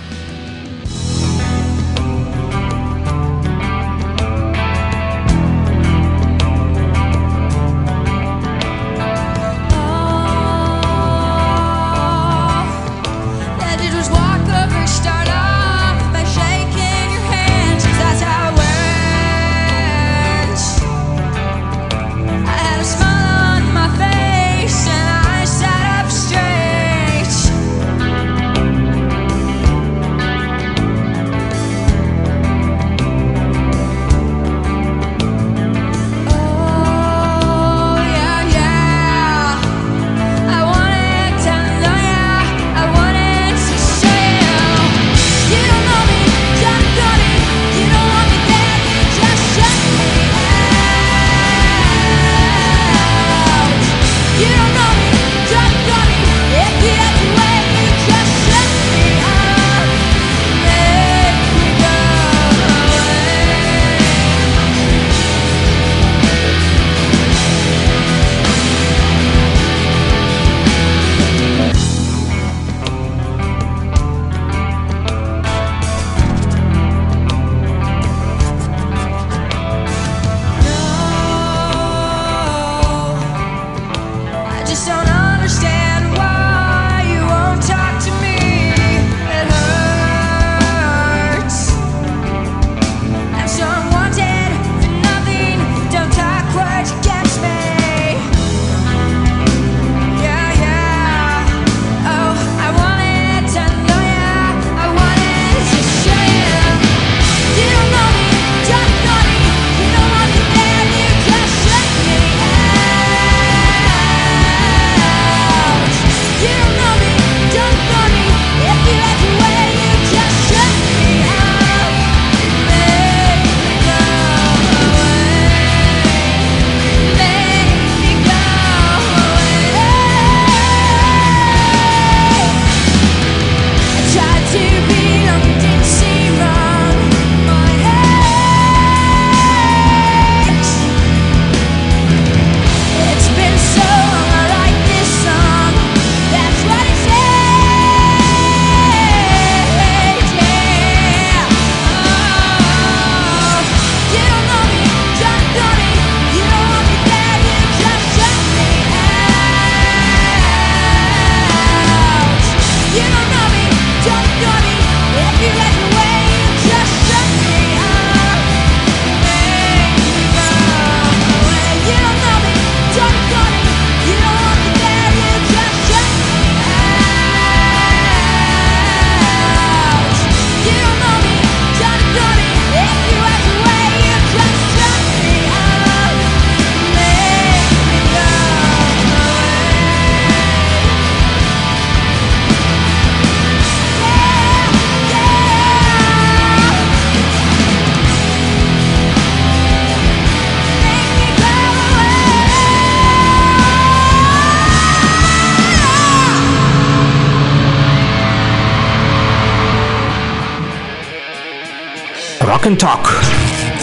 Rock and Talk.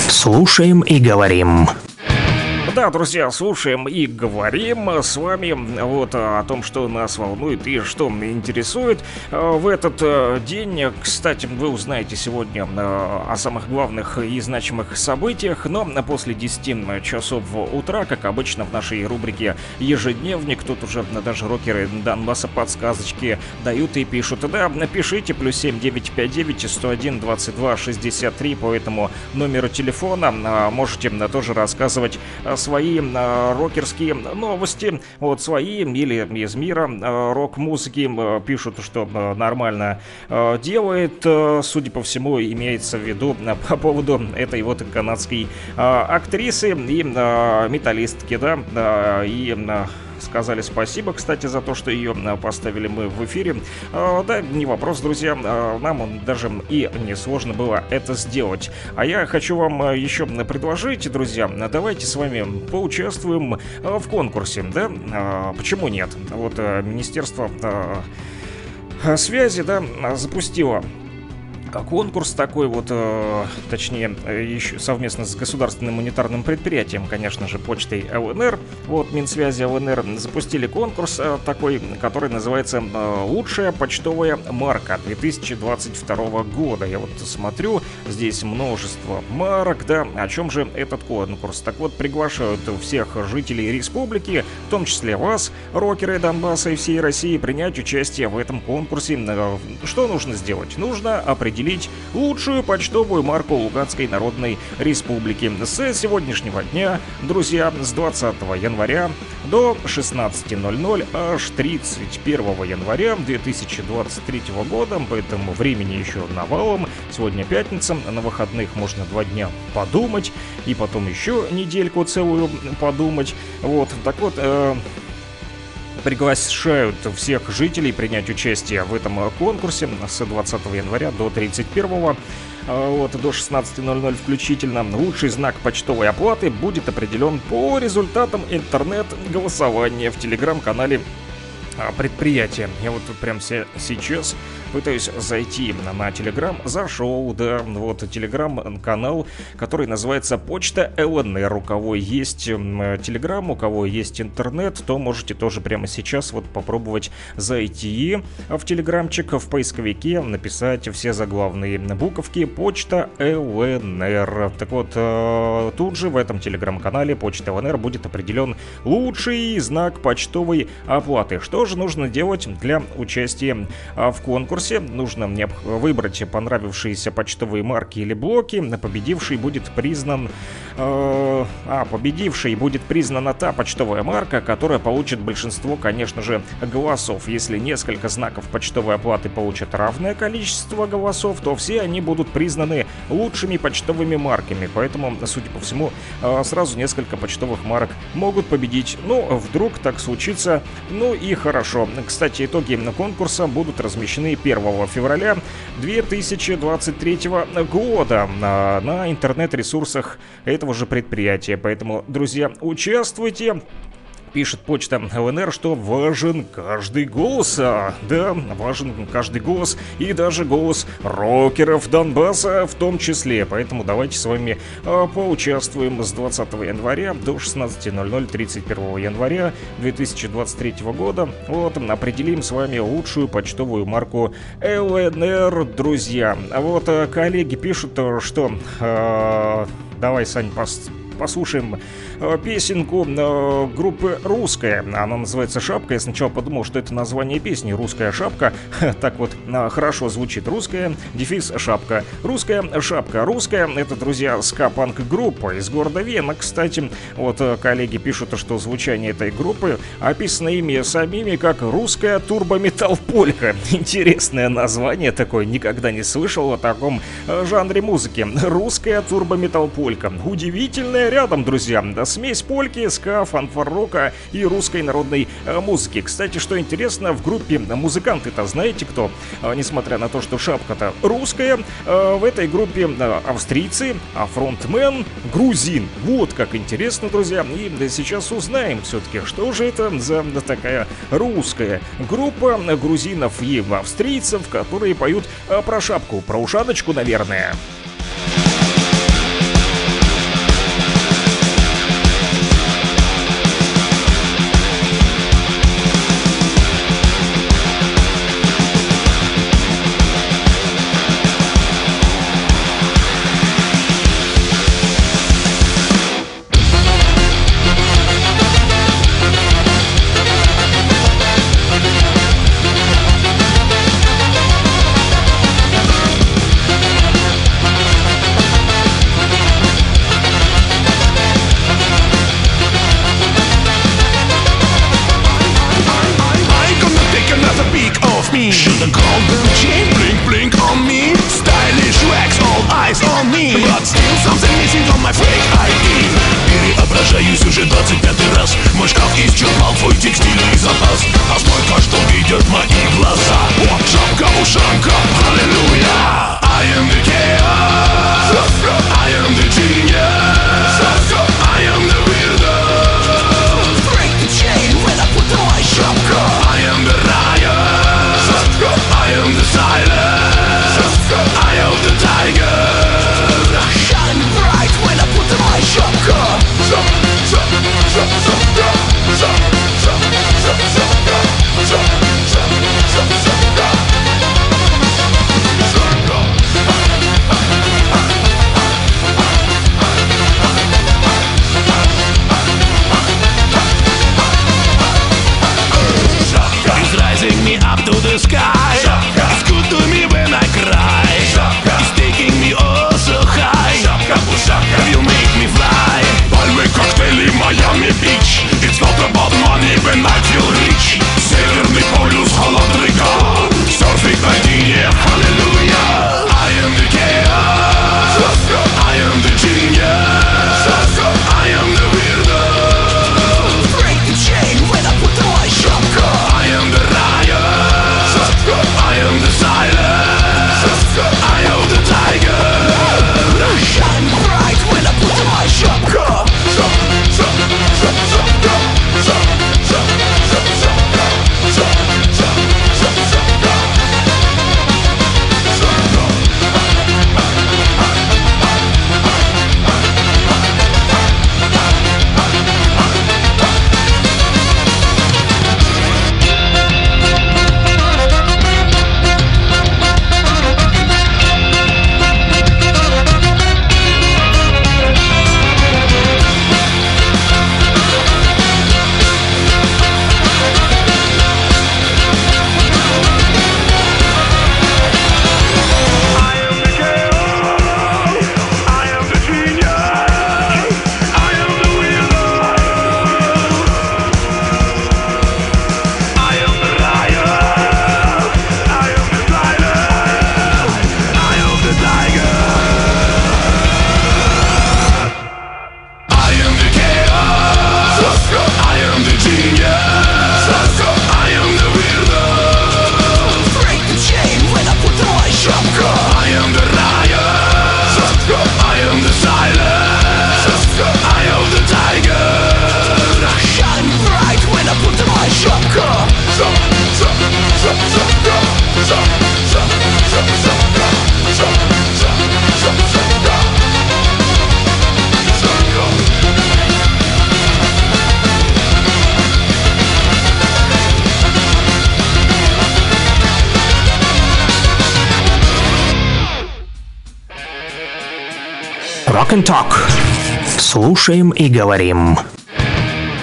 Слушаем и говорим. Да, друзья, слушаем и говорим с вами вот о том, что нас волнует и что интересует. В этот день, кстати, вы узнаете сегодня о самых главных и значимых событиях, но после десяти часов утра, как обычно в нашей рубрике «Ежедневник», тут уже даже рокеры Донбасса подсказочки дают и пишут. Да, напишите, плюс семь девятьсот пятьдесят девять сто один двадцать два шестьдесят три по этому номеру телефона. Можете тоже рассказывать свои рокерские новости, вот свои или из мира рок-музыки, пишут, что нормально делает, судя по всему, имеется в виду по поводу этой вот канадской актрисы и металлистки, да, и... Сказали спасибо, кстати, за то, что ее поставили мы в эфире. Да, не вопрос, друзья, нам даже и не сложно было это сделать. А я хочу вам еще предложить, друзья, давайте с вами поучаствуем в конкурсе, да? Почему нет? Вот Министерство связи, да, запустило конкурс такой вот, точнее, еще совместно с государственным монетарным предприятием, конечно же, почтой ЛНР, вот, Минсвязи ЛНР, запустили конкурс такой, который называется «Лучшая почтовая марка две тысячи двадцать второго года». Я вот смотрю, здесь множество марок, да, о чем же этот конкурс? Так вот, приглашают всех жителей республики, в том числе вас, рокеры Донбасса и всей России, принять участие в этом конкурсе. Что нужно сделать? Нужно определить лучшую почтовую марку Луганской Народной Республики. С сегодняшнего дня, друзья, с двадцатого января до шестнадцати ноль-ноль, аж тридцать первого января две тысячи двадцать третьего года, поэтому времени еще навалом. Сегодня пятница, на выходных можно два дня подумать, и потом еще недельку целую подумать. Вот, так вот... Э- Приглашают всех жителей принять участие в этом конкурсе с двадцатого января до тридцать первого. Вот, до шестнадцати ноль-ноль включительно. Лучший знак почтовой оплаты будет определен по результатам интернет-голосования в телеграм-канале предприятия. Я вот прям сейчас пытаюсь зайти на, на телеграм. Зашел, да, вот телеграм-канал, который называется «Почта ЛНР». У кого есть телеграм, у кого есть интернет, то можете тоже прямо сейчас вот попробовать зайти в телеграмчик, в поисковике написать все заглавные буковки «Почта ЛНР». Так вот, тут же в этом телеграм-канале «Почта ЛНР» будет определен лучший знак почтовой оплаты. Что же нужно делать для участия в конкурсе? Нужно выбрать понравившиеся почтовые марки или блоки. Победивший будет признан... Э, а, победившей будет признана та почтовая марка, которая получит большинство, конечно же, голосов. Если несколько знаков почтовой оплаты получат равное количество голосов, то все они будут признаны лучшими почтовыми марками. Поэтому, судя по всему, э, сразу несколько почтовых марок могут победить. Ну, вдруг так случится, ну и хорошо. Кстати, итоги конкурса будут размещены первого февраля две тысячи двадцать третьего года на, на интернет-ресурсах этого же предприятия. Поэтому, друзья, участвуйте. Пишет почта ЛНР, что важен каждый голос. А, да, важен каждый голос, и даже голос рокеров Донбасса в том числе. Поэтому давайте с вами а, поучаствуем с двадцатого января до шестнадцати ноль-ноль тридцать первого января две тысячи двадцать третьего года. Вот, определим с вами лучшую почтовую марку ЛНР, друзья. А вот а, коллеги пишут, что... А, давай, Сань, пос... послушаем песенку группы «Русская». Она называется «Шапка». Я сначала подумал, что это название песни «Русская шапка». Так вот, хорошо звучит «Русская», дефис «Шапка». «Русская шапка». «Русская» — это, друзья, ска-панк-группа из города Вена, кстати. Вот коллеги пишут, что звучание этой группы описано ими самими как «Русская турбометалл-полька». Интересное название такое. Никогда не слышал о таком жанре музыки. «Русская турбометалл-полька». Удивительное рядом, друзья. Смесь польки, ска, фанфар-рока и русской народной музыки. Кстати, что интересно, в группе музыканты-то знаете кто? Несмотря на то, что шапка-то русская, в этой группе австрийцы, а фронтмен грузин. Вот как интересно, друзья. И сейчас узнаем все-таки, что же это за такая русская группа грузинов и австрийцев, которые поют про шапку, про ушаночку, наверное. me. But still something missing from my fake ай ди. Переображаюсь уже двадцать пятый раз. Мой шкаф исчерпал твой текстильный запас. А сколько что видят мои глаза. Вот шапка-ушанка, аллилуйя. I am the chaos, I am the genius, I am the weirdo. Break the chain when I put on my шапка. I am the riot, I am the silence, I am the tiger. Shine bright when I put on my шапка. Rock and Talk. Слушаем и говорим.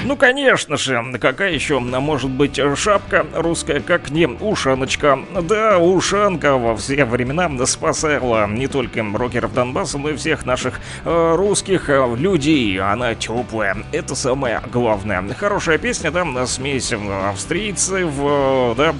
Ну, конечно же, какая еще может быть шапка русская, как не ушаночка? Да, ушанка во все времена спасала не только рокеров Донбасса, но и всех наших э, русских людей. Она теплая, это самое главное. Хорошая песня, там да, смесь австрийцев, э, да,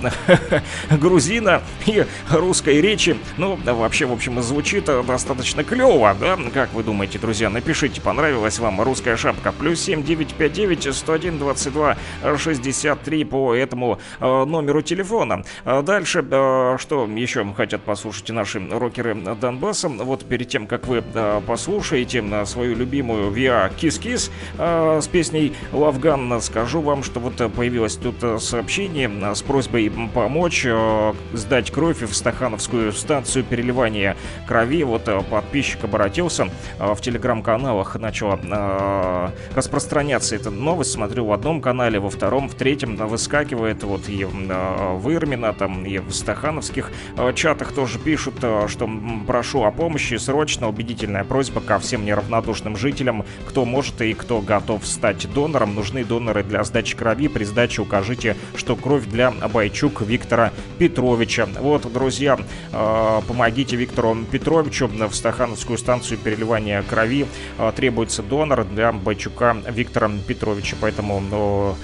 грузина и русской речи. Ну, вообще, в общем, звучит достаточно клево, да? Как вы думаете, друзья, напишите, понравилась вам русская шапка. плюс семь девять пять девять сто один двадцать два шестьдесят три по этому э, номеру телефона. Дальше, э, что еще хотят послушать наши рокеры Донбасса? Вот перед тем, как вы э, послушаете свою любимую Виа Кис-Кис э, с песней Лавган, скажу вам, что вот появилось тут сообщение с просьбой помочь э, сдать кровь в Стахановскую станцию переливания крови. Вот э, подписчик обратился, э, в телеграм-каналах начала э, распространяться эта новость, смотрю в одном канале, во втором, в третьем выскакивает, вот и э, в Ирмино, там и в стахановских э, чатах тоже пишут, э, что прошу о помощи, срочно, убедительная просьба ко всем неравнодушным жителям, кто может и кто готов стать донором, нужны доноры для сдачи крови, при сдаче укажите, что кровь для Бойчук Виктора Петровича. Вот, друзья, э, помогите Виктору Петровичу, в Стахановскую станцию переливания крови э, требуется донор для Бойчука Виктора Петровича. Поэтому, ну,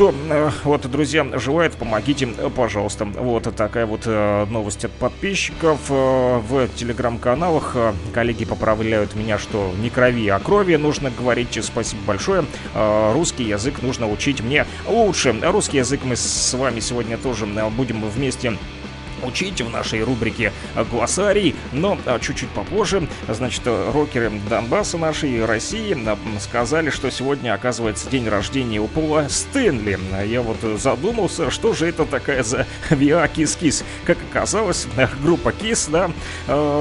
Кто вот, друзья, желает, помогите, пожалуйста. Вот такая вот новость от подписчиков в телеграм-каналах. Коллеги поправляют меня, что не крови, а крови. Нужно говорить спасибо большое. Русский язык нужно учить мне лучше. Русский язык мы с вами сегодня тоже будем вместе учить в нашей рубрике «Глоссарий», но чуть-чуть попозже. Значит, рокеры Донбасса нашей России сказали, что сегодня, оказывается, день рождения у Пола Стэнли. Я вот задумался, что же это такая за ВИА Кис-Кис. Как оказалось, группа Кис, да,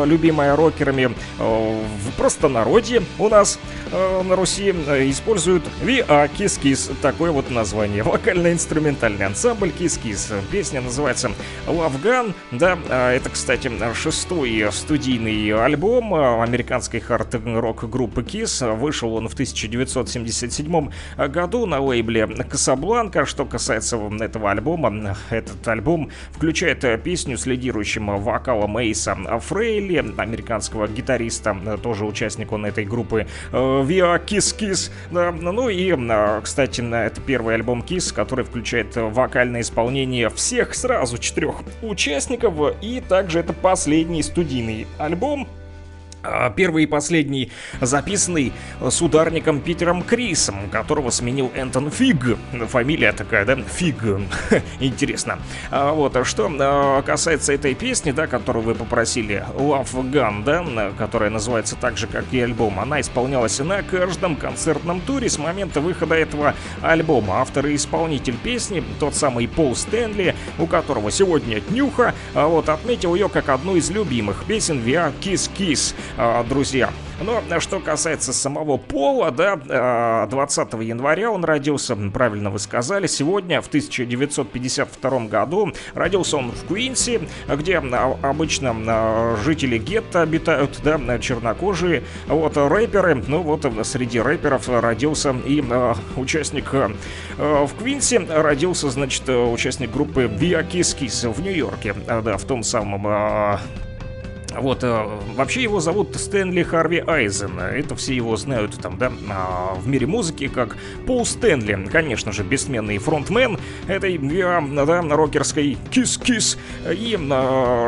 любимая рокерами в простонародье у нас на Руси, используют ВИА Кис-Кис. Такое вот название. Вокально-инструментальный ансамбль Кис-Кис. Песня называется «Лавган». Да, это, кстати, шестой студийный альбом американской хард-рок группы Kiss. Вышел он в тысяча девятьсот семьдесят седьмом году на лейбле «Касабланка». Что касается этого альбома, этот альбом включает песню с лидирующим вокалом Эйса Фрейли, американского гитариста, тоже участник он этой группы «Via Kiss Kiss». Да, ну и, кстати, это первый альбом Kiss, который включает вокальное исполнение всех сразу четырех участников. И также это последний студийный альбом, первый и последний, записанный с ударником Питером Крисом, которого сменил Энтон Фиг. Фамилия такая, да? Фиг. Интересно. А вот, а что касается этой песни, да, которую вы попросили, Love Gun, да, которая называется так же, как и альбом, она исполнялась на каждом концертном туре с момента выхода этого альбома. Автор и исполнитель песни, тот самый Пол Стэнли, у которого сегодня днюха, вот, отметил ее как одну из любимых песен «Via Kiss Kiss». Друзья, но что касается самого Пола, да, двадцатого января он родился, правильно вы сказали, сегодня, в тысяча девятьсот пятьдесят втором году. Родился он в Куинсе, где обычно жители гетто обитают, да, чернокожие, вот, рэперы. Ну вот, среди рэперов родился и участник в Куинсе, родился, значит, участник группы «Via Kiss Kiss» в Нью-Йорке, да, в том самом... Вот, вообще его зовут Стэнли Харви Айзен. Это все его знают там, да, в мире музыки как Пол Стэнли. Конечно же, бессменный фронтмен этой, да, рокерской Кис-Кис. И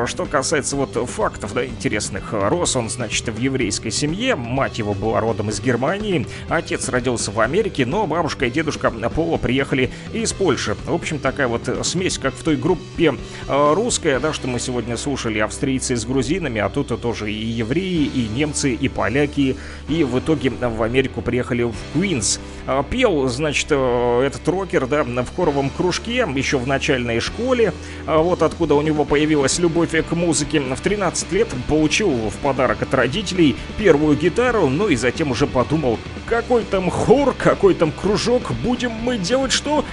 что касается вот фактов, да, интересных. Рос он, значит, в еврейской семье. Мать его была родом из Германии. Отец родился в Америке, но бабушка и дедушка Пола приехали из Польши. В общем, такая вот смесь, как в той группе русская, да, что мы сегодня слушали, австрийцы с грузинами. А тут тоже и евреи, и немцы, и поляки. И в итоге в Америку приехали в Куинс. Пел, значит, этот рокер, да, в хоровом кружке еще в начальной школе. Вот откуда у него появилась любовь к музыке. В тринадцать лет получил в подарок от родителей первую гитару. Ну и затем уже подумал, какой там хор, какой там кружок, будем мы делать что?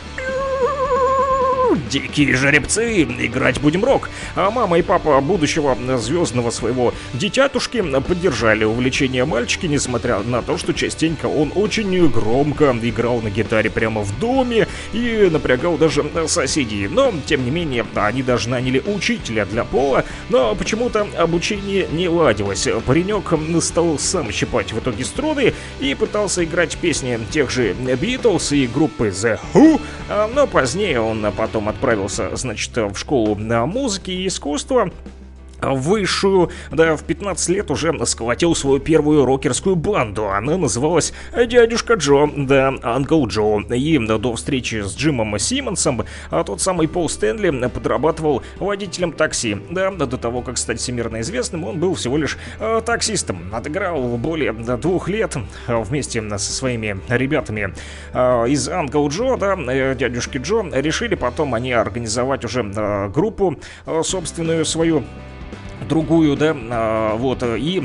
Дикие жеребцы, играть будем рок. А мама и папа будущего звездного своего дитятушки поддержали увлечение мальчики, несмотря на то, что частенько он очень громко играл на гитаре прямо в доме и напрягал даже соседей. Но, тем не менее, они даже наняли учителя для Пола, но почему-то обучение не ладилось. Паренек стал сам щипать в итоге струны и пытался играть песни тех же Beatles и группы The Who, но позднее он потом отправился, значит, в школу музыки и искусства высшую, да, в пятнадцать лет уже сколотил свою первую рокерскую банду. Она называлась «Дядюшка Джо», да, «Анкл Джо». И до встречи с Джимом Симмонсом тот самый Пол Стэнли подрабатывал водителем такси. Да, до того, как стать всемирно известным, он был всего лишь э, таксистом. Отыграл более двух лет вместе со своими ребятами э, из «Анкл Джо», да, э, «Дядюшки Джо». Решили потом они организовать уже э, группу э, собственную свою, другую, да, вот, и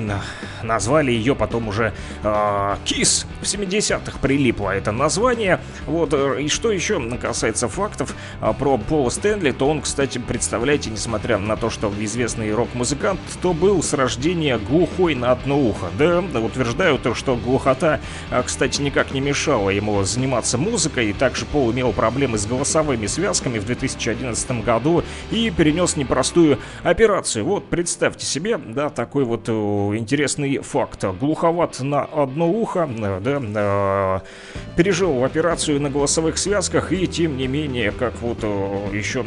назвали ее потом уже Kiss. В семидесятых прилипло это название. Вот, и что еще касается фактов про Пола Стэнли, то он, кстати, представляете, несмотря на то, что известный рок-музыкант, то был с рождения глухой на одно ухо. Да, утверждают, что глухота, кстати, никак не мешала ему заниматься музыкой. И также Пол имел проблемы с голосовыми связками в две тысячи одиннадцатом году и перенес непростую операцию. Вот, представляете, представьте себе, да, такой вот интересный факт. Глуховат на одно ухо, да, пережил операцию на голосовых связках, и тем не менее, как вот еще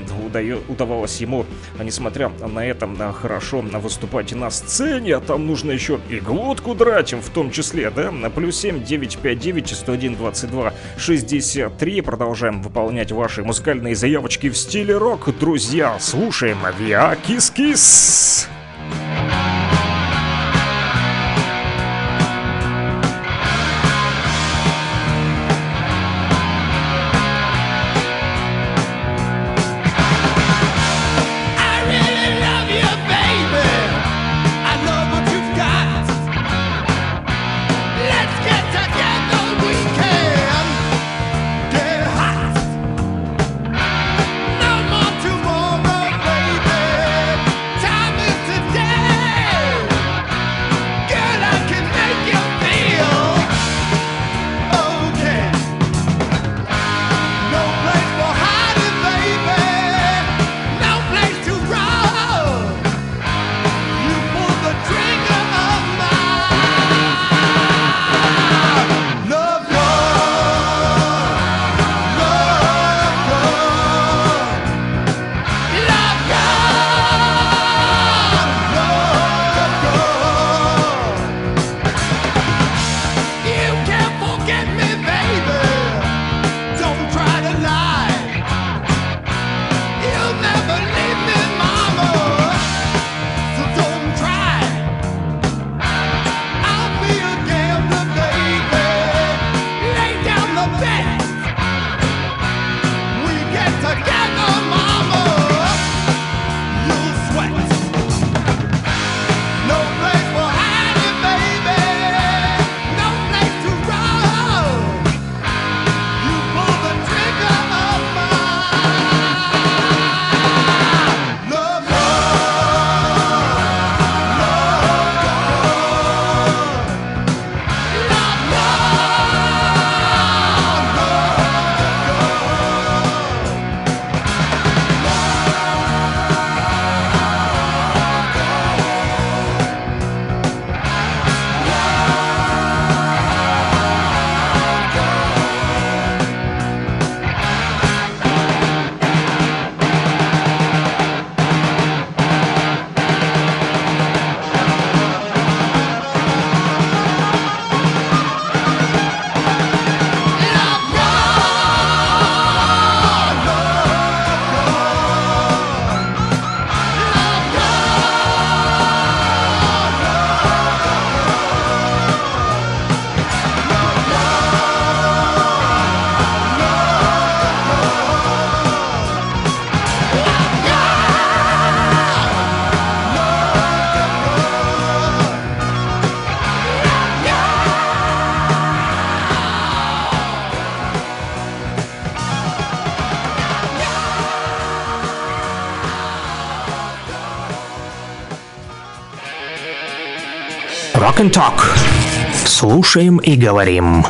удавалось ему, несмотря на это, хорошо выступать на сцене, а там нужно еще и глотку драть, в том числе, да, на плюс семь девятьсот пятьдесят девять сто один двадцать два шестьдесят три. Продолжаем выполнять ваши музыкальные заявочки в стиле рок, друзья. Слушаем «Виа Кис-Кис». Rock and Talk. Слушаем и говорим.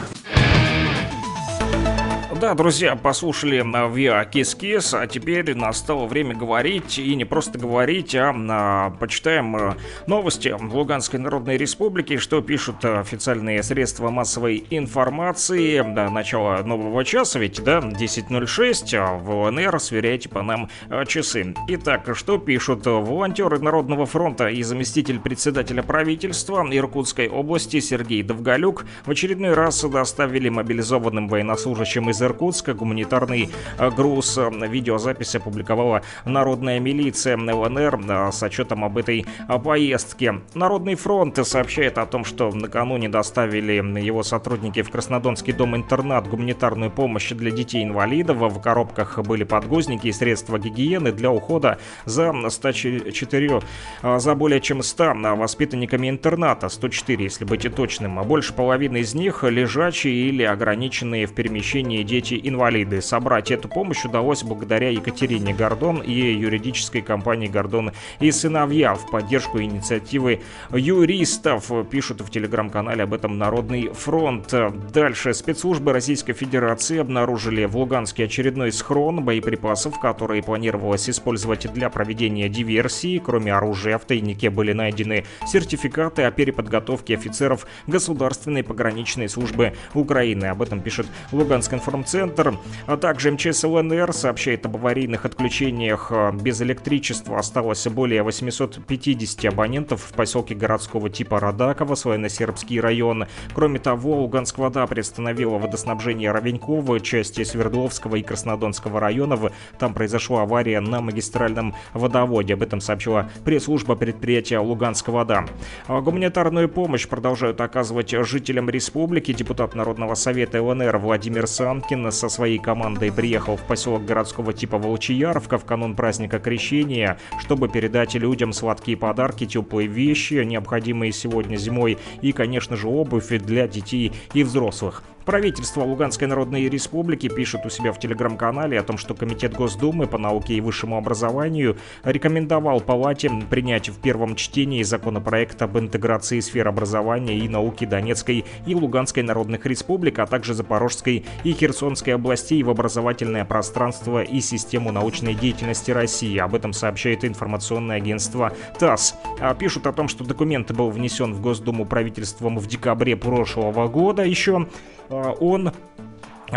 Да, друзья, послушали «Виа Кис-Кис», а теперь настало время говорить, и не просто говорить, а, а почитаем новости Луганской Народной Республики, что пишут официальные средства массовой информации. До начала нового часа, ведь, да, десять ноль шесть, а в ЛНР сверяйте по нам часы. Итак, что пишут волонтеры Народного фронта и заместитель председателя правительства Иркутской области Сергей Довгалюк в очередной раз доставили мобилизованным военнослужащим из Иркутска гуманитарный груз. Видеозапись опубликовала народная милиция ЛНР с отчетом об этой поездке. Народный фронт сообщает о том, что накануне доставили его сотрудники в Краснодонский дом-интернат гуманитарную помощь для детей-инвалидов. В коробках были подгузники и средства гигиены для ухода за сто четыре, за более чем ста воспитанниками интерната, сто четыре, если быть точным. Больше половины из них лежачие или ограниченные в перемещении дети дети-инвалиды. Собрать эту помощь удалось благодаря Екатерине Гордон и юридической компании «Гордон и сыновья» в поддержку инициативы юристов. Пишут в телеграм-канале об этом Народный фронт. Дальше. Спецслужбы Российской Федерации обнаружили в Луганске очередной схрон боеприпасов, которые планировалось использовать для проведения диверсии. Кроме оружия, в тайнике были найдены сертификаты о переподготовке офицеров Государственной пограничной службы Украины. Об этом пишет Луганский информцентр. А также МЧС ЛНР сообщает об аварийных отключениях. Без электричества осталось более восьмисот пятидесяти абонентов в поселке городского типа Радаково, Славяно-Сербский район. Кроме того, Луганск-Вода приостановила водоснабжение Ровенькова, части Свердловского и Краснодонского районов. Там произошла авария на магистральном водоводе. Об этом сообщила пресс-служба предприятия «Луганск-Вода». Гуманитарную помощь продолжают оказывать жителям республики. Депутат Народного совета ЛНР Владимир Санкин со своей командой приехал в поселок городского типа Волчеярка в канун праздника Крещения, чтобы передать людям сладкие подарки, теплые вещи, необходимые сегодня зимой, и, конечно же, обувь для детей и взрослых. Правительство Луганской Народной Республики пишет у себя в телеграм-канале о том, что Комитет Госдумы по науке и высшему образованию рекомендовал Палате принять в первом чтении законопроект об интеграции сфер образования и науки Донецкой и Луганской Народных Республик, а также Запорожской и Херсонской областей в образовательное пространство и систему научной деятельности России. Об этом сообщает информационное агентство ТАСС. Пишут о том, что документ был внесен в Госдуму правительством в декабре прошлого года еще. Он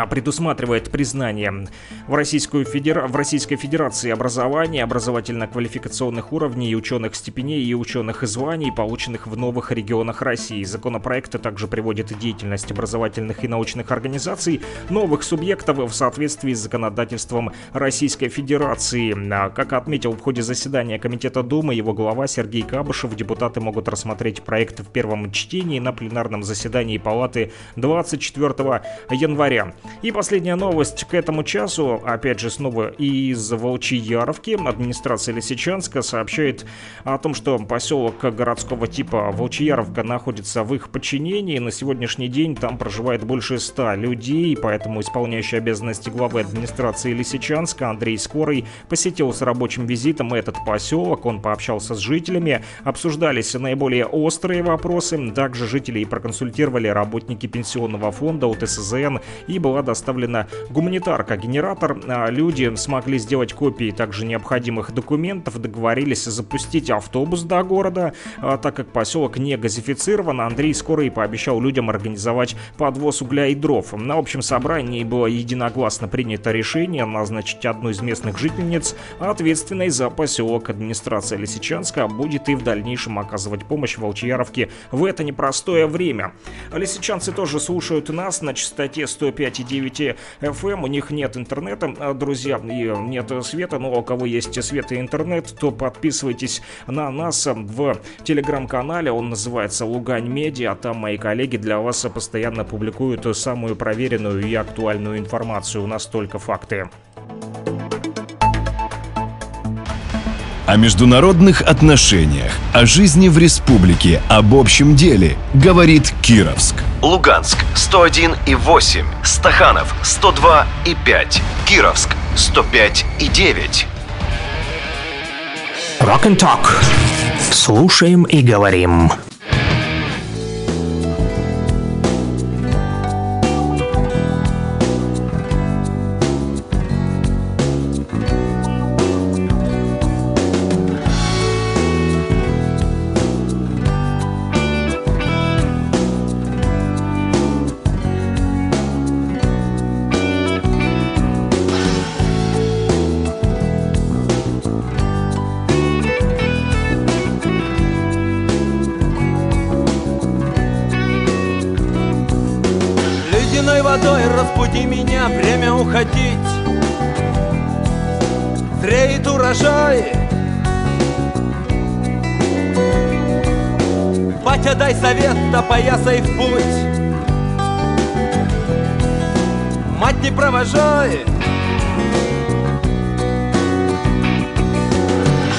предусматривает признание в, Российскую Федер... в Российской Федерации образования, образовательно-квалификационных уровней, ученых степеней и ученых званий, полученных в новых регионах России. Законопроект также приводит деятельность образовательных и научных организаций новых субъектов в соответствии с законодательством Российской Федерации. Как отметил в ходе заседания Комитета Думы его глава Сергей Кабышев, депутаты могут рассмотреть проект в первом чтении на пленарном заседании Палаты двадцать четвёртого января. И последняя новость к этому часу, опять же снова из Волчеяровки. Администрация Лисичанска сообщает о том, что поселок городского типа Волчеяровка находится в их подчинении. На сегодняшний день там проживает больше ста людей, поэтому исполняющий обязанности главы администрации Лисичанска Андрей Скорый посетил с рабочим визитом этот поселок. Он пообщался с жителями, обсуждались наиболее острые вопросы. Также жителей проконсультировали работники пенсионного фонда от СЗН, и была доставлена гуманитарка, генератор. Люди смогли сделать копии также необходимых документов, договорились запустить автобус до города. Так как поселок не газифицирован, Андрей Скорый пообещал людям организовать подвоз угля и дров. На общем собрании было единогласно принято решение назначить одну из местных жительниц ответственной за поселок. Администрация Лисичанска будет и в дальнейшем оказывать помощь Волчеяровке в это непростое время. Лисичанцы тоже слушают нас на частоте сто пять и девять эф эм, у них нет интернета, друзья, и нет света, но у кого есть свет и интернет, то подписывайтесь на нас в телеграм-канале, он называется Луганьмедиа, там мои коллеги для вас постоянно публикуют самую проверенную и актуальную информацию, у нас только факты. О международных отношениях, о жизни в республике, об общем деле говорит Кировск. Луганск сто один и восемь, Стаханов сто два и пять, Кировск сто пять и девять. Rock and Talk. Слушаем и говорим. Разбуди меня, время уходить. Треет урожай. Батя, дай совет, опоясай в путь. Мать, не провожай.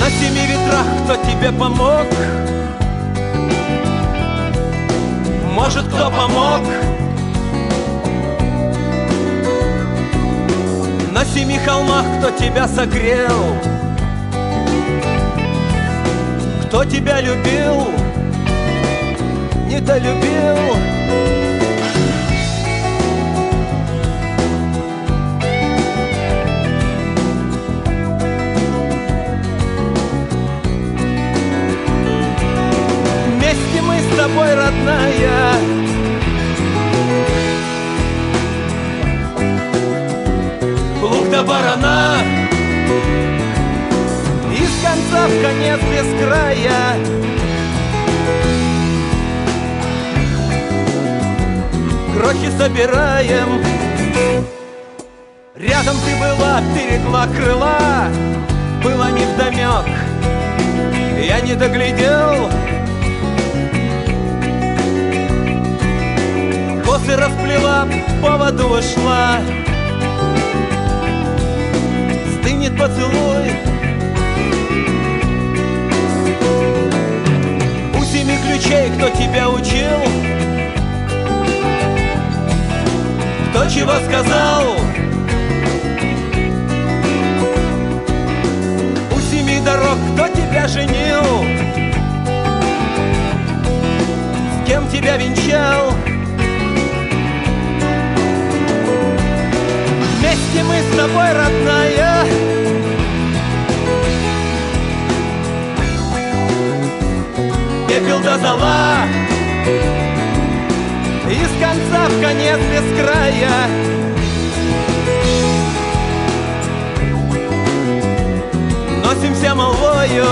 На семи ветрах кто тебе помог? Может, кто помог? на семи холмах, кто тебя согрел, кто тебя любил, недолюбил. Вместе мы с тобой, родная, лук да барана, из конца в конец без края. Крохи собираем. Рядом ты была, берегла крыла, было невдомек, я не доглядел. Косы расплела, по воду ушла, стынет поцелуй. У семи ключей, кто тебя учил, кто чего сказал. У семи дорог, кто тебя женил, с кем тебя венчал. Вместе мы с тобой, родная, пепел до зола, из конца в конец без края. Носимся молвою.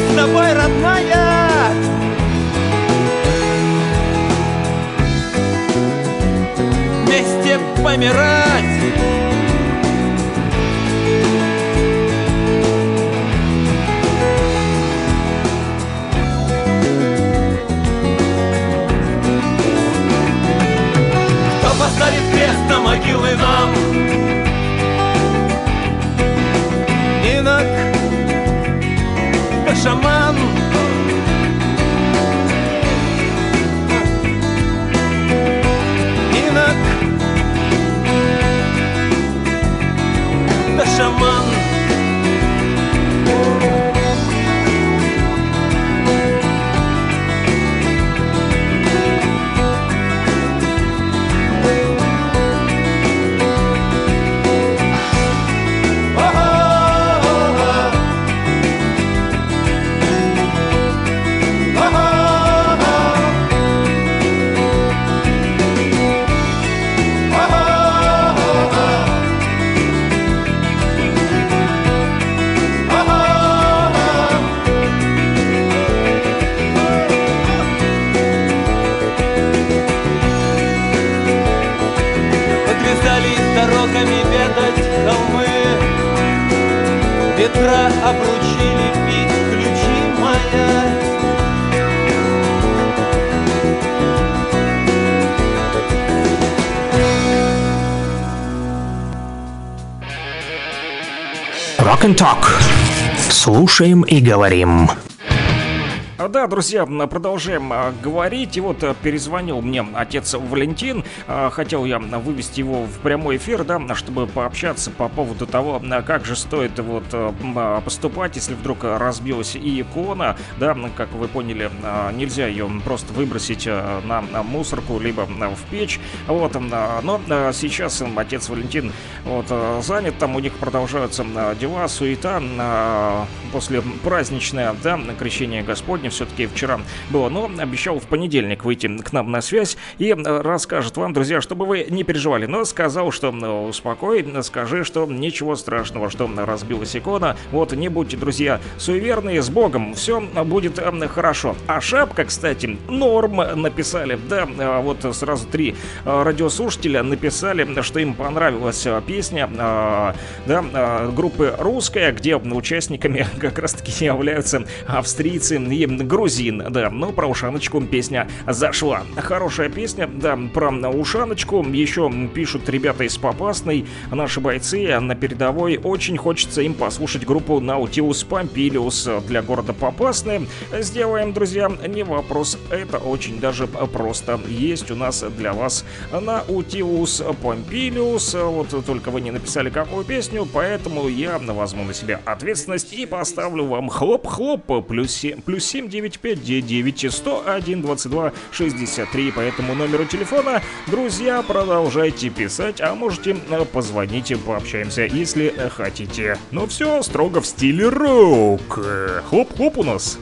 С тобой, родная, вместе помирать. Кто поставит крест на могилы нам, инок, шаман. Инок, да шаман. Ветра обручили пить ключи моя. Rock and Talk. Слушаем и говорим. Да, друзья, продолжаем говорить. И вот перезвонил мне отец Валентин. Хотел я вывести его в прямой эфир, да, чтобы пообщаться по поводу того, как же стоит вот поступать, если вдруг разбилась и икона, да, как вы поняли, нельзя ее просто выбросить на мусорку, либо в печь, вот. Но сейчас отец Валентин вот занят, там у них продолжаются дела, суета, после праздничное, да, крещение Господне все-таки вчера было, но обещал в понедельник выйти к нам на связь и расскажет вам, вам, друзья, чтобы вы не переживали. Но сказал, что успокой, скажи, что ничего страшного, что разбилась икона. Вот не будьте, друзья, суеверные, с Богом, все будет хорошо. А шапка, кстати, норм, написали. Да, вот сразу три радиослушателя написали, что им понравилась песня, да, группы «Русская», где участниками как раз-таки являются австрийцы и грузин. Да, но про ушаночку песня зашла. Хорошая песня, да, про ушаночку. Еще пишут ребята из Попасной, наши бойцы на передовой. Очень хочется им послушать группу «Наутилус Помпилиус» для города Попасное. Сделаем, друзья, не вопрос. Это очень даже просто. Есть у нас для вас «Наутилус Помпилиус». Вот только вы не написали какую песню, поэтому я возьму на себя ответственность и поставлю вам хлоп-хлоп. Плюс семь, плюс семь, девять, пять, девять, сто один, двадцать два, шестьдесят три. По этому номеру телефона, друзья, продолжайте писать, а можете позвоните, пообщаемся, если хотите. Но все строго в стиле рок. Хлоп-хлоп у нас.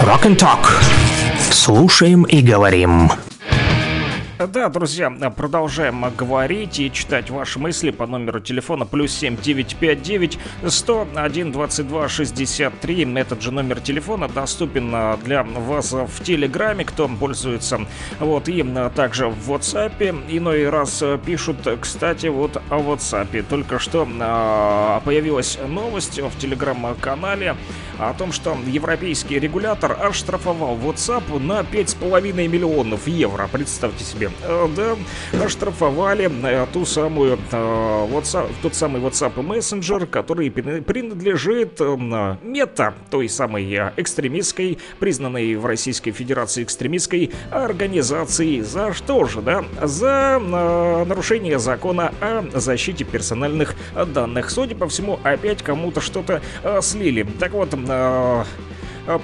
Rock and Talk. Слушаем и говорим. Да, друзья, продолжаем говорить и читать ваши мысли по номеру телефона плюс семь девятьсот пятьдесят девять сто один двадцать два шестьдесят три. Этот же номер телефона доступен для вас в Телеграме, кто пользуется. Вот, и также в WhatsApp. Иной раз пишут, кстати, вот о WhatsApp. Только что а, появилась новость в Телеграм-канале о том, что европейский регулятор оштрафовал WhatsApp на пять с половиной миллионов евро. Представьте себе. Да, оштрафовали ту самую WhatsApp, тот самый WhatsApp Messenger, который принадлежит мета, той самой экстремистской, признанной в Российской Федерации экстремистской организации. За что же, да? За нарушение закона о защите персональных данных. Судя по всему, опять кому-то что-то слили. Так вот,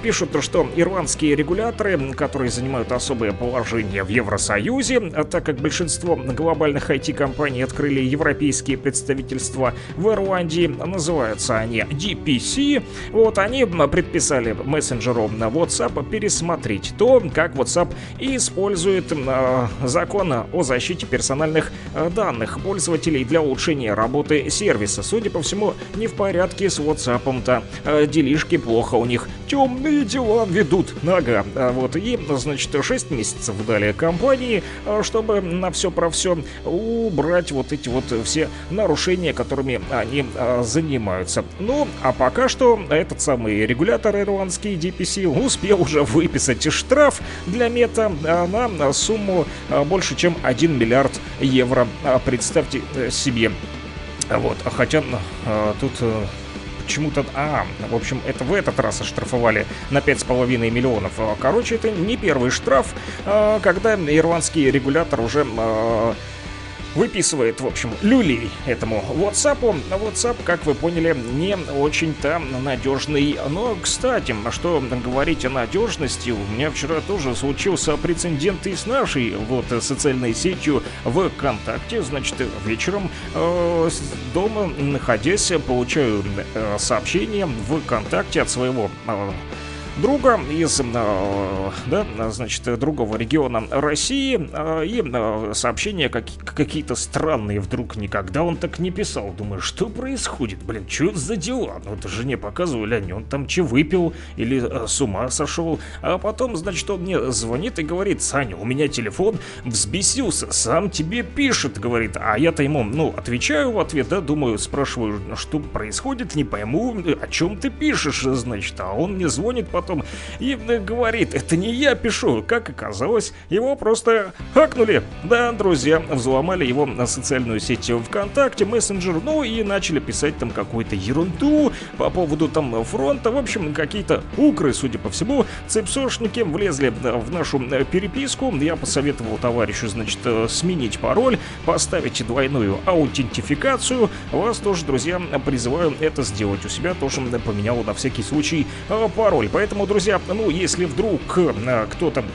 пишут, что ирландские регуляторы, которые занимают особое положение в Евросоюзе, так как большинство глобальных ай ти-компаний открыли европейские представительства в Ирландии, называются они ди пи си, вот они предписали мессенджеру на WhatsApp пересмотреть то, как WhatsApp использует э, закон о защите персональных данных пользователей для улучшения работы сервиса. Судя по всему, не в порядке с WhatsApp-то, э, делишки плохо у них, тем и дела ведут. Ага. Вот. И, значит, шесть месяцев дали компании, чтобы на все про все убрать вот эти вот все нарушения, которыми они а, занимаются. Ну, а пока что этот самый регулятор ирландский ди пи си успел уже выписать штраф для мета на сумму больше, чем один миллиард евро. Представьте себе. Вот. Хотя а, тут... почему-то... А, в общем, это в этот раз оштрафовали на пять с половиной миллионов. Короче, это не первый штраф, когда ирландский регулятор уже выписывает, в общем, люлей этому WhatsApp. WhatsApp, как вы поняли, не очень-то надежный. Но, кстати, что говорить о надежности, у меня вчера тоже случился прецедент и с нашей вот социальной сетью ВКонтакте. Значит, вечером э, дома находясь, получаю э, сообщение ВКонтакте от своего... Э, друга из, да, значит, другого региона России, и сообщения какие-то странные вдруг, никогда он так не писал. Думаю, что происходит, блин, что за дела? Ну, это жене показывали, они, он там че выпил или с ума сошел. А потом, значит, он мне звонит и говорит: Саня, у меня телефон взбесился, сам тебе пишет, говорит. А я-то ему, ну, отвечаю в ответ, да, думаю, спрашиваю, что происходит, не пойму, о чем ты пишешь, значит. А он мне звонит потом и говорит: это не я пишу. Как оказалось, его просто хакнули. Да, друзья, взломали его на социальную сеть ВКонтакте, мессенджер, ну и начали писать там какую-то ерунду по поводу там фронта. В общем, какие-то укры, судя по всему, цепсошники влезли в нашу переписку. Я посоветовал товарищу, значит, сменить пароль, поставить двойную аутентификацию. Вас тоже, друзья, призываю это сделать. У себя тоже поменял на всякий случай пароль. Поэтому, друзья, ну, если вдруг э, кто-то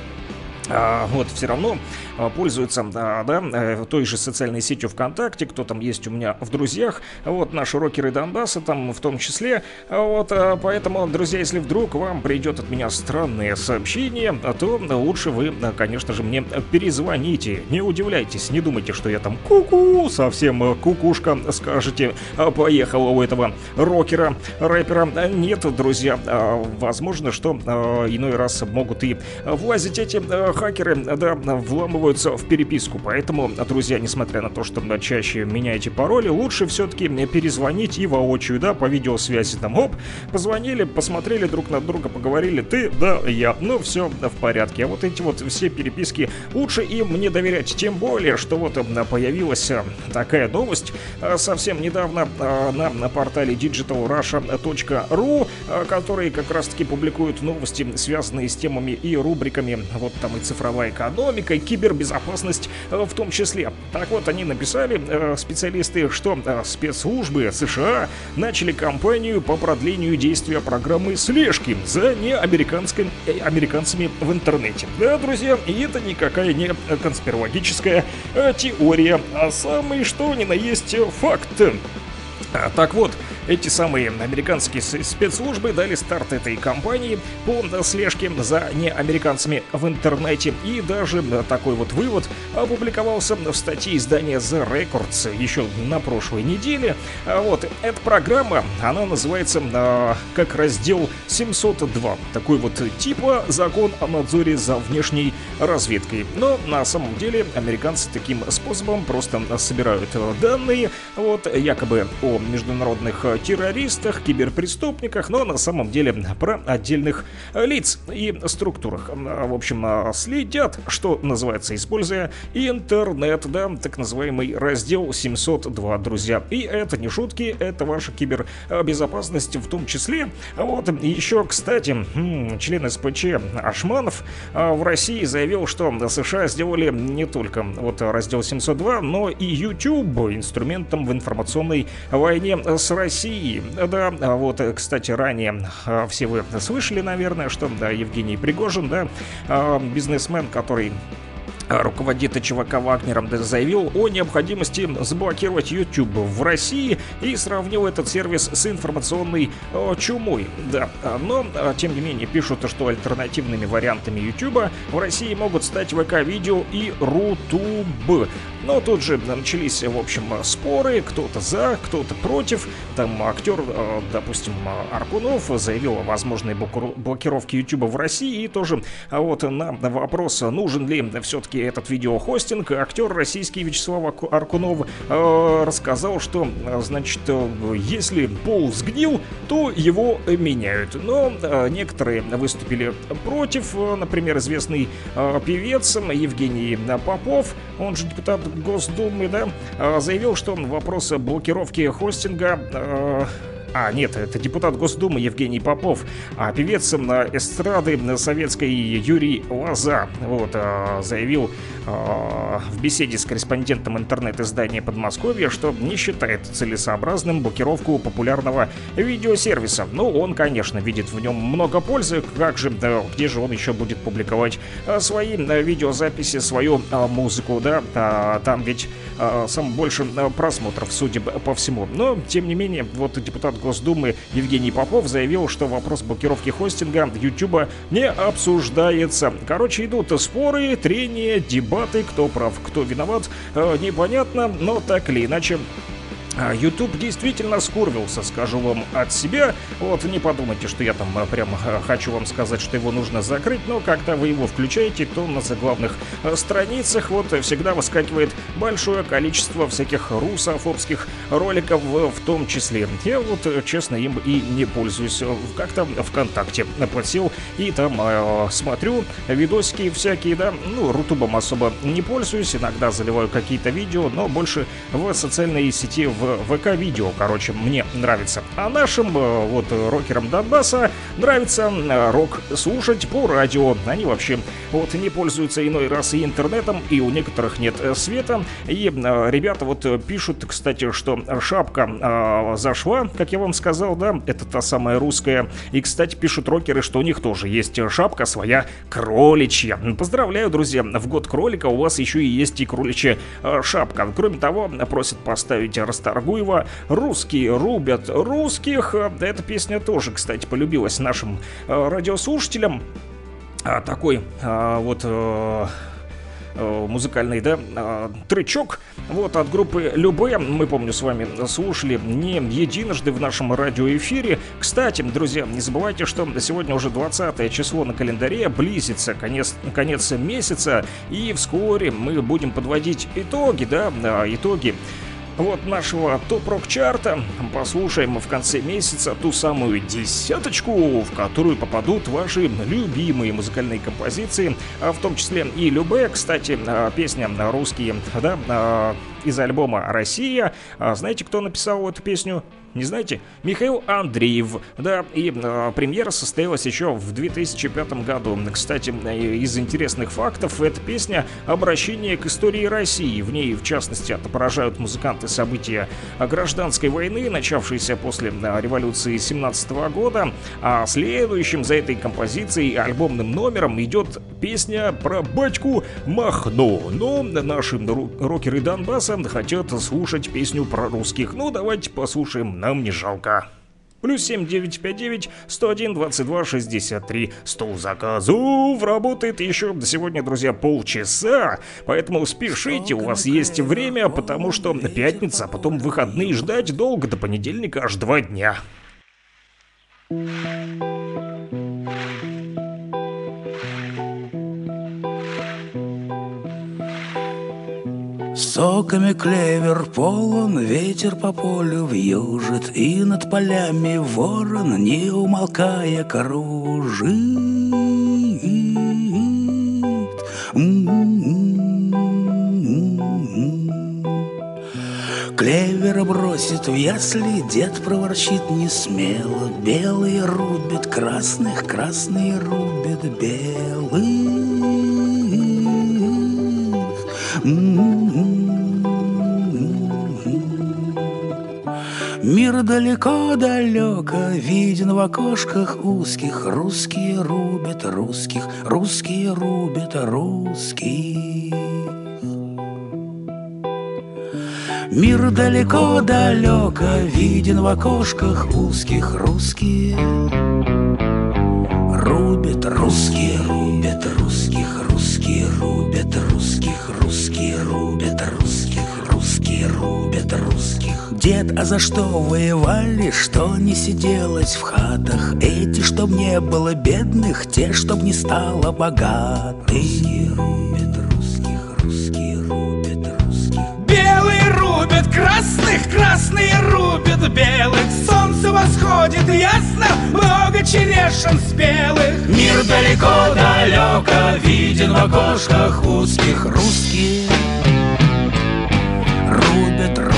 э, вот все равно э, пользуется да, да, той же социальной сетью ВКонтакте, кто там есть у меня в друзьях, вот наши рокеры Донбасса там в том числе, вот, э, поэтому, друзья, если вдруг вам придет от меня странное сообщение, то лучше вы, конечно же, мне перезвоните. Не удивляйтесь, не думайте, что я там ку-ку, совсем кукушка, скажете, поехала у этого рокера, рэпера. Нет, друзья, возможно, что э, иной раз могут и влазить эти э, хакеры, да, вламываются в переписку. Поэтому, друзья, несмотря на то, что чаще меняете пароли, лучше все-таки перезвонить и воочию, да, по видеосвязи там, оп, позвонили, посмотрели друг на друга, поговорили, ты, да, я, ну, все в порядке. А вот эти вот все переписки лучше им не доверять, тем более, что вот появилась такая новость совсем недавно на, на портале диджитал раша точка ру, который как раз-таки публикуют новости, связанные с темами и рубриками, вот там и цифровая экономика, и кибербезопасность в том числе. Так вот, они написали, э, специалисты, что э, спецслужбы США начали кампанию по продлению действия программы слежки за неамериканскими э, американцами в интернете. Да, друзья, и это никакая не конспирологическая э, теория, а самый что ни на есть факт. Так вот, Эти самые американские спецслужбы дали старт этой кампании по слежке за неамериканцами в интернете, и даже такой вот вывод опубликовался в статье издания The Records еще на прошлой неделе. Вот, эта программа, она называется э, как раздел семьсот два, такой вот типа закон о надзоре за внешней разведкой. Но на самом деле американцы таким способом просто собирают данные, вот, якобы о международных террористах, киберпреступниках, но на самом деле про отдельных лиц и структурах. В общем, следят, что называется, используя интернет, да, так называемый раздел семьсот два, друзья. И это не шутки, это ваша кибербезопасность в том числе. Вот, еще, кстати, член СПЧ Ашманов в России заявил, что США сделали не только вот раздел семьсот два, но и YouTube инструментом в информационной войне с Россией. Да, вот, кстати, ранее все вы слышали, наверное, что, да, Евгений Пригожин, да, бизнесмен, который руководит ЧВК Вагнером, заявил о необходимости заблокировать YouTube в России и сравнил этот сервис с информационной чумой. Да, но тем не менее пишут, что альтернативными вариантами YouTube в России могут стать ВК-видео и Рутуб. Но тут же начались, в общем, споры, кто-то за, кто-то против. Там актер, допустим, Аркунов заявил о возможной блокировке YouTube в России, и тоже вот на вопрос, нужен ли все-таки этот видеохостинг, актер российский Вячеслав Аркунов э, рассказал, что, значит, если пол сгнил, то его меняют. Но э, некоторые выступили против, например, известный э, певец Евгений Попов, он же депутат Госдумы, да, э, заявил, что вопрос блокировки хостинга... Э, А, нет, это депутат Госдумы Евгений Попов, а певец на эстрады на советской Юрий Лоза, вот, заявил в беседе с корреспондентом интернет-издания Подмосковья, что не считает целесообразным блокировку популярного видеосервиса. Ну, он, конечно, видит в нем много пользы, как же, да, где же он еще будет публиковать свои видеозаписи, свою музыку, да, там ведь сам больше просмотров, судя по всему. Но, тем не менее, вот депутат Госдумы Евгений Попов заявил, что вопрос блокировки хостинга YouTube не обсуждается. Короче, идут споры, трения, дебаты. Кто прав, кто виноват, непонятно, но так или иначе YouTube действительно скурвился, скажу вам от себя. Вот, не подумайте, что я там прям хочу вам сказать, что его нужно закрыть, но когда вы его включаете, то на заглавных страницах вот всегда выскакивает большое количество всяких русофобских роликов в том числе. Я вот, честно, им и не пользуюсь. Как-то ВКонтакте подсел и там э, смотрю видосики всякие, да, ну, Рутубом особо не пользуюсь, иногда заливаю какие-то видео, но больше в социальной сети, в ВК-видео, короче, мне нравится. А нашим, вот, рокерам Донбасса нравится рок слушать по радио. Они вообще, вот, не пользуются иной раз и интернетом, и у некоторых нет света. И ребята вот пишут, кстати, что шапка э, зашла, как я вам сказал, да, это та самая русская. И, кстати, пишут рокеры, что у них тоже есть шапка своя кроличья. Поздравляю, друзья, в год кролика у вас еще и есть и кроличья э, шапка. Кроме того, просят поставить расстояние Торгуева «Русские рубят русских». Эта песня тоже, кстати, полюбилась нашим э, радиослушателям. А, такой а, вот... Э... музыкальный, да, тречок вот от группы Любэ. Мы, помню, с вами слушали не единожды в нашем радиоэфире. Кстати, друзья, не забывайте, что сегодня уже двадцатое число на календаре, близится конец, конец месяца, и вскоре мы будем подводить итоги, да, итоги вот нашего топ-рок-чарта. Послушаем в конце месяца ту самую десяточку, в которую попадут ваши любимые музыкальные композиции, в том числе и Любэ. Кстати, песня «Русские», да, из альбома «Россия». Знаете, кто написал эту песню? Не знаете? Михаил Андреев, да, и э, премьера состоялась еще в две тысячи пятом году. Кстати, из интересных фактов, эта песня — обращение к истории России. В ней, в частности, отображают музыканты события гражданской войны, начавшейся после революции семнадцатого года. А следующим за этой композицией, альбомным номером, идет песня про батьку Махно. Но наши рокеры Донбасса хотят слушать песню про русских. Ну, давайте послушаем нам не жалко. Плюс семь девять пять девять сто один двадцать два шестьдесят три. Стол заказов работает еще до сегодня, друзья, полчаса. Поэтому спешите, у вас есть время, потому что пятница, а потом выходные, ждать долго, до понедельника аж два дня. Соками клевер полон, ветер по полю вьюжит, и над полями ворон, не умолкая, кружит. Клевера бросит в ясли, дед проворчит несмело, белые рубят красных, красные рубят белых. Мир далеко-далеко виден в окошках узких. Русские рубят русских, русские рубят русских. Мир далеко-далеко виден в окошках узких. Русские рубят русские, рубят русских, русские рубят русских, русские рубят русских. Русские рубят русских. Дед, а за что воевали, что не сиделось в хатах? Эти, чтоб не было бедных, те, чтоб не стало богатых. Русские рубят русских, русские рубят русских. Белые рубят красных, красные рубят белых. Солнце восходит ясно, много черешин спелых. Мир далеко-далеко виден в окошках узких. Русские рубят русских.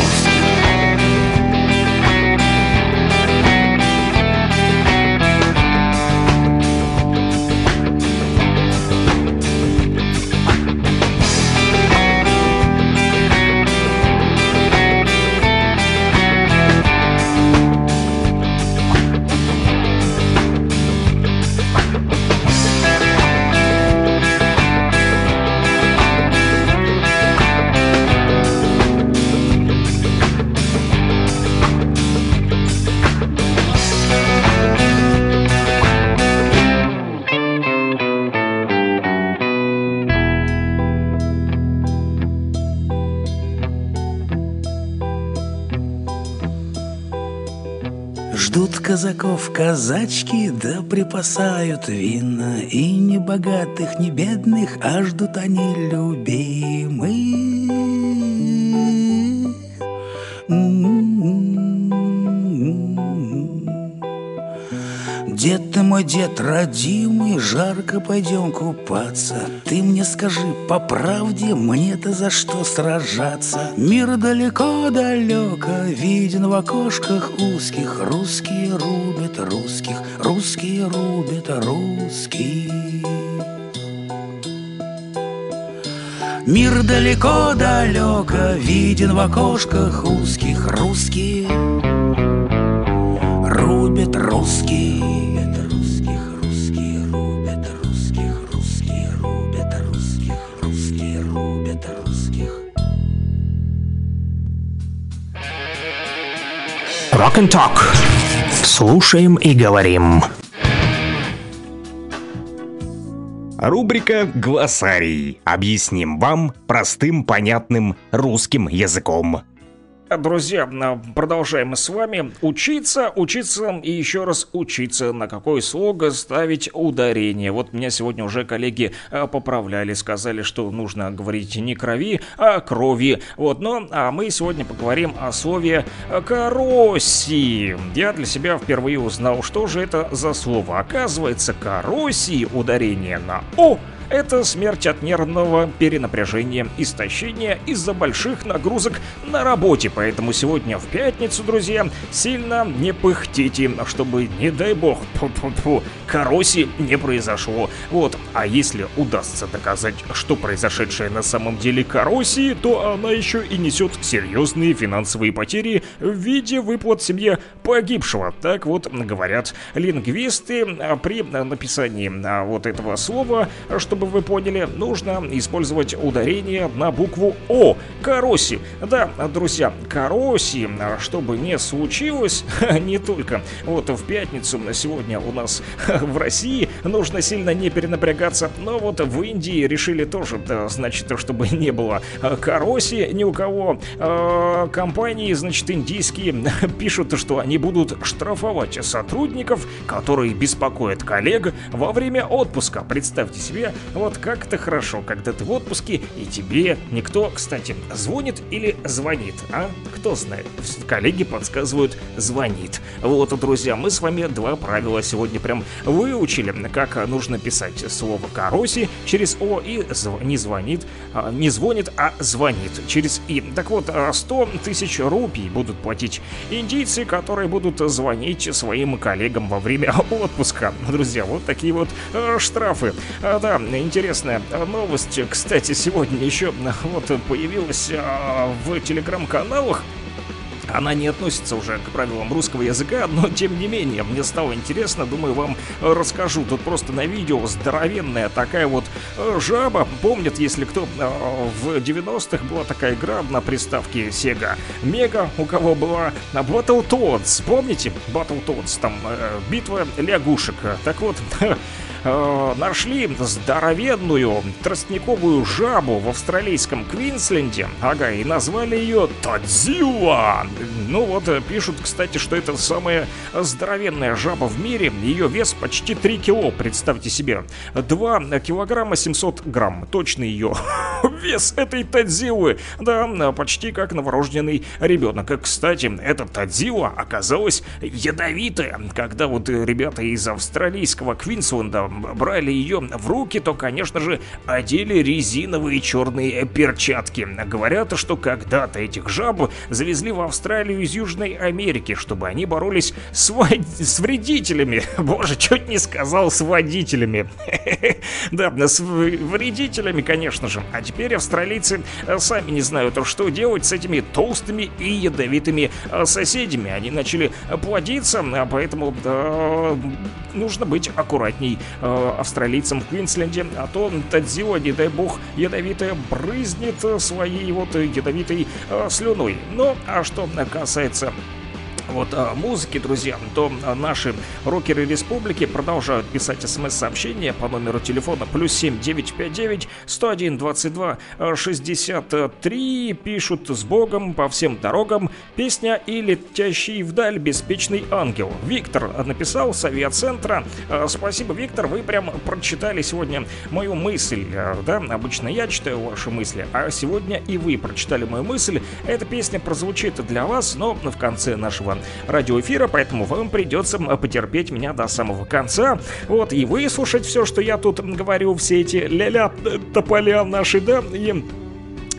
Казаков казачки, да припасают вина, и ни богатых, ни бедных, а ждут они любимые. Дед ты мой, дед родимый, жарко пойдем купаться. Ты мне скажи по правде, мне-то за что сражаться? Мир далеко-далеко виден в окошках узких. Русские рубят русских, русские рубят русских. Мир далеко-далеко виден в окошках узких. Русские рубят русских. Rock and Talk. Слушаем и говорим. Рубрика «Глоссарий». Объясним вам простым, понятным русским языком. Друзья, продолжаем мы с вами учиться, учиться и еще раз учиться, на какое слово ставить ударение. Вот меня сегодня уже коллеги поправляли, сказали, что нужно говорить не крови, а крови. Вот, но а мы сегодня поговорим о слове «кароси». Я для себя впервые узнал, что же это за слово. Оказывается, «кароси» ударение на «о». Это смерть от нервного перенапряжения, истощения из-за больших нагрузок на работе. Поэтому сегодня в пятницу, друзья, сильно не пыхтите, чтобы, не дай бог, тьфу-тьфу-тьфу, кароси не произошло. Вот, а если удастся доказать, что произошедшее на самом деле кароси, то она еще и несет серьезные финансовые потери в виде выплат семье погибшего. Так вот говорят лингвисты при написании вот этого слова, чтобы чтобы вы поняли, нужно использовать ударение на букву О. Кароси. Да, друзья, кароси, чтобы не случилось, не только. Вот в пятницу на сегодня у нас в России нужно сильно не перенапрягаться, но вот в Индии решили тоже, да, значит, чтобы не было кароси ни у кого. Э, компании, значит, индийские пишут, что они будут штрафовать сотрудников, которые беспокоят коллег во время отпуска. Представьте себе, вот как это хорошо, когда ты в отпуске и тебе никто, кстати, звонит или звонит, а? Кто знает, коллеги подсказывают «звонит». Вот, друзья, мы с вами два правила сегодня прям выучили, как нужно писать слово «кароси» через «о» и зв... не звонит, а, не звонит, а звонит через «и». Так вот, сто тысяч рупий будут платить индийцы, которые будут звонить своим коллегам во время отпуска. Друзья, вот такие вот э, штрафы. А, да, интересная новость, кстати, сегодня еще вот появилась э, в телеграм-каналах. Она не относится уже к правилам русского языка, но тем не менее, мне стало интересно, думаю, вам расскажу. Тут просто на видео здоровенная такая вот жаба. Помнят, если кто, в девяностых была такая игра на приставке Sega Mega, у кого была Battletoads, помните? Battletoads, там битва лягушек. Так вот... нашли здоровенную тростниковую жабу в австралийском Квинсленде. Ага, и назвали ее Тодзилла. Ну вот, пишут, кстати, что это самая здоровенная жаба в мире. Ее вес почти три кило, представьте себе. два килограмма семьсот грамм. Точный ее вес этой Тодзиллы. Да, почти как новорожденный ребенок. И, кстати, эта Тодзилла оказалась ядовитая. Когда вот ребята из австралийского Квинсленда брали ее в руки, то, конечно же, одели резиновые черные перчатки. Говорят, что когда-то этих жаб завезли в Австралию из Южной Америки, чтобы они боролись с, во... с вредителями. Боже, чуть не сказал с водителями. Да, с вредителями, конечно же. А теперь австралийцы сами не знают, что делать с этими толстыми и ядовитыми соседями. Они начали плодиться, поэтому нужно быть аккуратней австралийцам в Квинсленде, а то Тодзилла, не дай бог, ядовитая, брызнет своей вот ядовитой э, слюной. Ну, а что касается... вот музыки, друзья, то наши рокеры республики продолжают писать смс-сообщения по номеру телефона плюс семь девятьсот пятьдесят девять сто один двадцать два шестьдесят три. Пишут: с Богом по всем дорогам, песня и летящий вдаль беспечный ангел. Виктор написал с авиацентра. Спасибо, Виктор, вы прям прочитали сегодня мою мысль, да? Обычно я читаю ваши мысли, а сегодня и вы прочитали мою мысль. Эта песня прозвучит для вас, но в конце нашего радиоэфира, поэтому вам придется потерпеть меня до самого конца, вот, и выслушать все, что я тут говорю, все эти ля-ля тополя наши, да, и...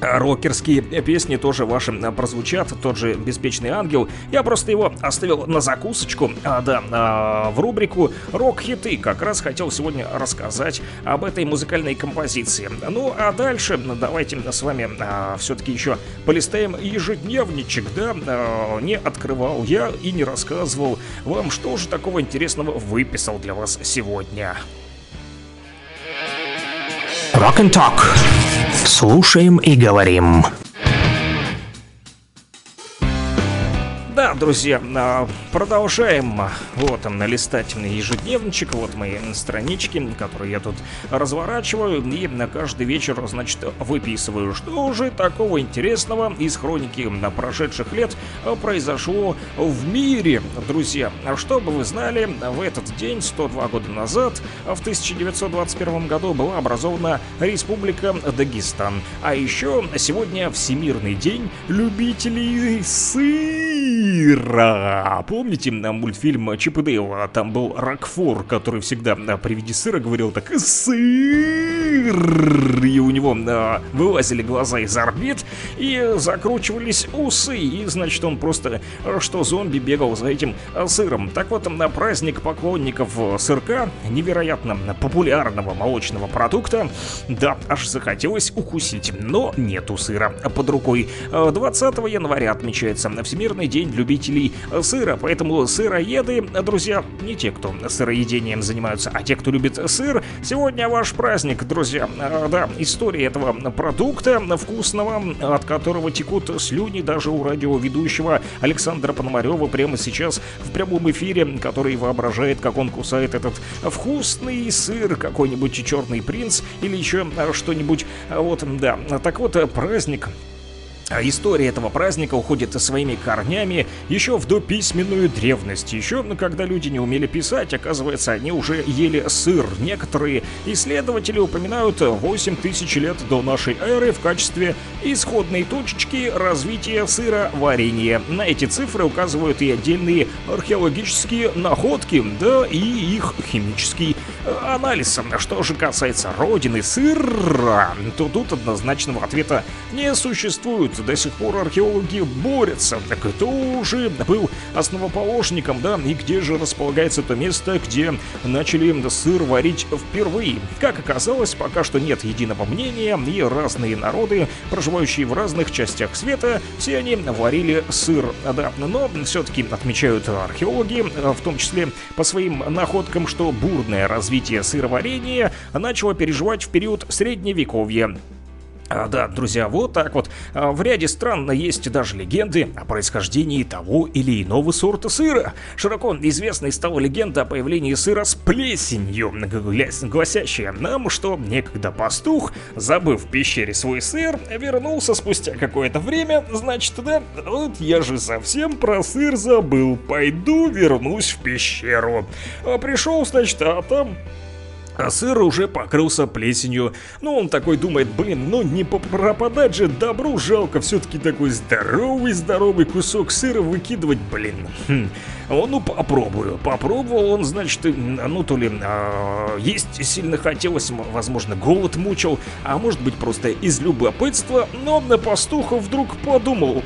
рокерские песни тоже ваши прозвучат. Тот же «Беспечный ангел». Я просто его оставил на закусочку, а, да, а, в рубрику «Рок-хиты». Как раз хотел сегодня рассказать об этой музыкальной композиции. Ну, а дальше давайте с вами а, все-таки еще полистаем ежедневничек, да? А, не открывал я и не рассказывал вам, что же такого интересного выписал для вас сегодня. Rock and Talk. Слушаем и говорим. Да, друзья, продолжаем вот он листать ежедневничек, вот мои странички, которые я тут разворачиваю и на каждый вечер, значит, выписываю, что же такого интересного из хроники на прошедших лет произошло в мире, друзья. Чтобы вы знали, в этот день сто два года назад, в тысяча девятьсот двадцать первом году, была образована Республика Дагестан. А еще сегодня Всемирный день любителей сыра. Помните мультфильм «Чип и Дейл»? Там был Рокфор, который всегда при виде сыра говорил так: «Сыр!» И у него а, вылазили глаза из орбит и закручивались усы. И, значит, он просто, что зомби, бегал за этим сыром. Так вот, на праздник поклонников сырка, невероятно популярного молочного продукта, да, аж захотелось укусить, но нету сыра под рукой. двадцатого января отмечается Всемирный день любви любителей сыра. Поэтому сыроеды, друзья, не те, кто сыроедением занимаются, а те, кто любит сыр, сегодня ваш праздник, друзья. Да, история этого продукта вкусного, от которого текут слюни даже у радиоведущего Александра Пономарева прямо сейчас в прямом эфире, который воображает, как он кусает этот вкусный сыр, какой-нибудь черный принц или еще что-нибудь. Вот, да. Так вот, праздник... История этого праздника уходит своими корнями еще в дописьменную древность. Еще когда люди не умели писать, оказывается, они уже ели сыр. Некоторые исследователи упоминают восемь тысяч лет до нашей эры в качестве исходной точечки развития сыроварения. На эти цифры указывают и отдельные археологические находки, да и их химический анализ. Что же касается родины сыра, то тут однозначного ответа не существует. До сих пор археологи борются. Кто же был основоположником, да, и где же располагается то место, где начали сыр варить впервые? Как оказалось, пока что нет единого мнения, и разные народы, проживающие в разных частях света, все они варили сыр. Да, но все-таки отмечают археологи, в том числе по своим находкам, что бурное развитие сыроварения начало переживать в период Средневековья. Да, друзья, вот так вот. В ряде стран есть даже легенды о происхождении того или иного сорта сыра. Широко известной стала легенда о появлении сыра с плесенью, гласящая нам, что некогда пастух, забыв в пещере свой сыр, вернулся спустя какое-то время. Значит, да, вот я же совсем про сыр забыл, пойду вернусь в пещеру. Пришел, значит, а там... А сыр уже покрылся плесенью. Ну, он такой думает, блин, ну не пропадать же добру, жалко, все-таки такой здоровый-здоровый кусок сыра выкидывать, блин. Хм. Он, ну, попробую. Попробовал он, значит, ну, то ли а, есть сильно хотелось, возможно, голод мучил, а может быть, просто из любопытства, но на пастуха вдруг подумал...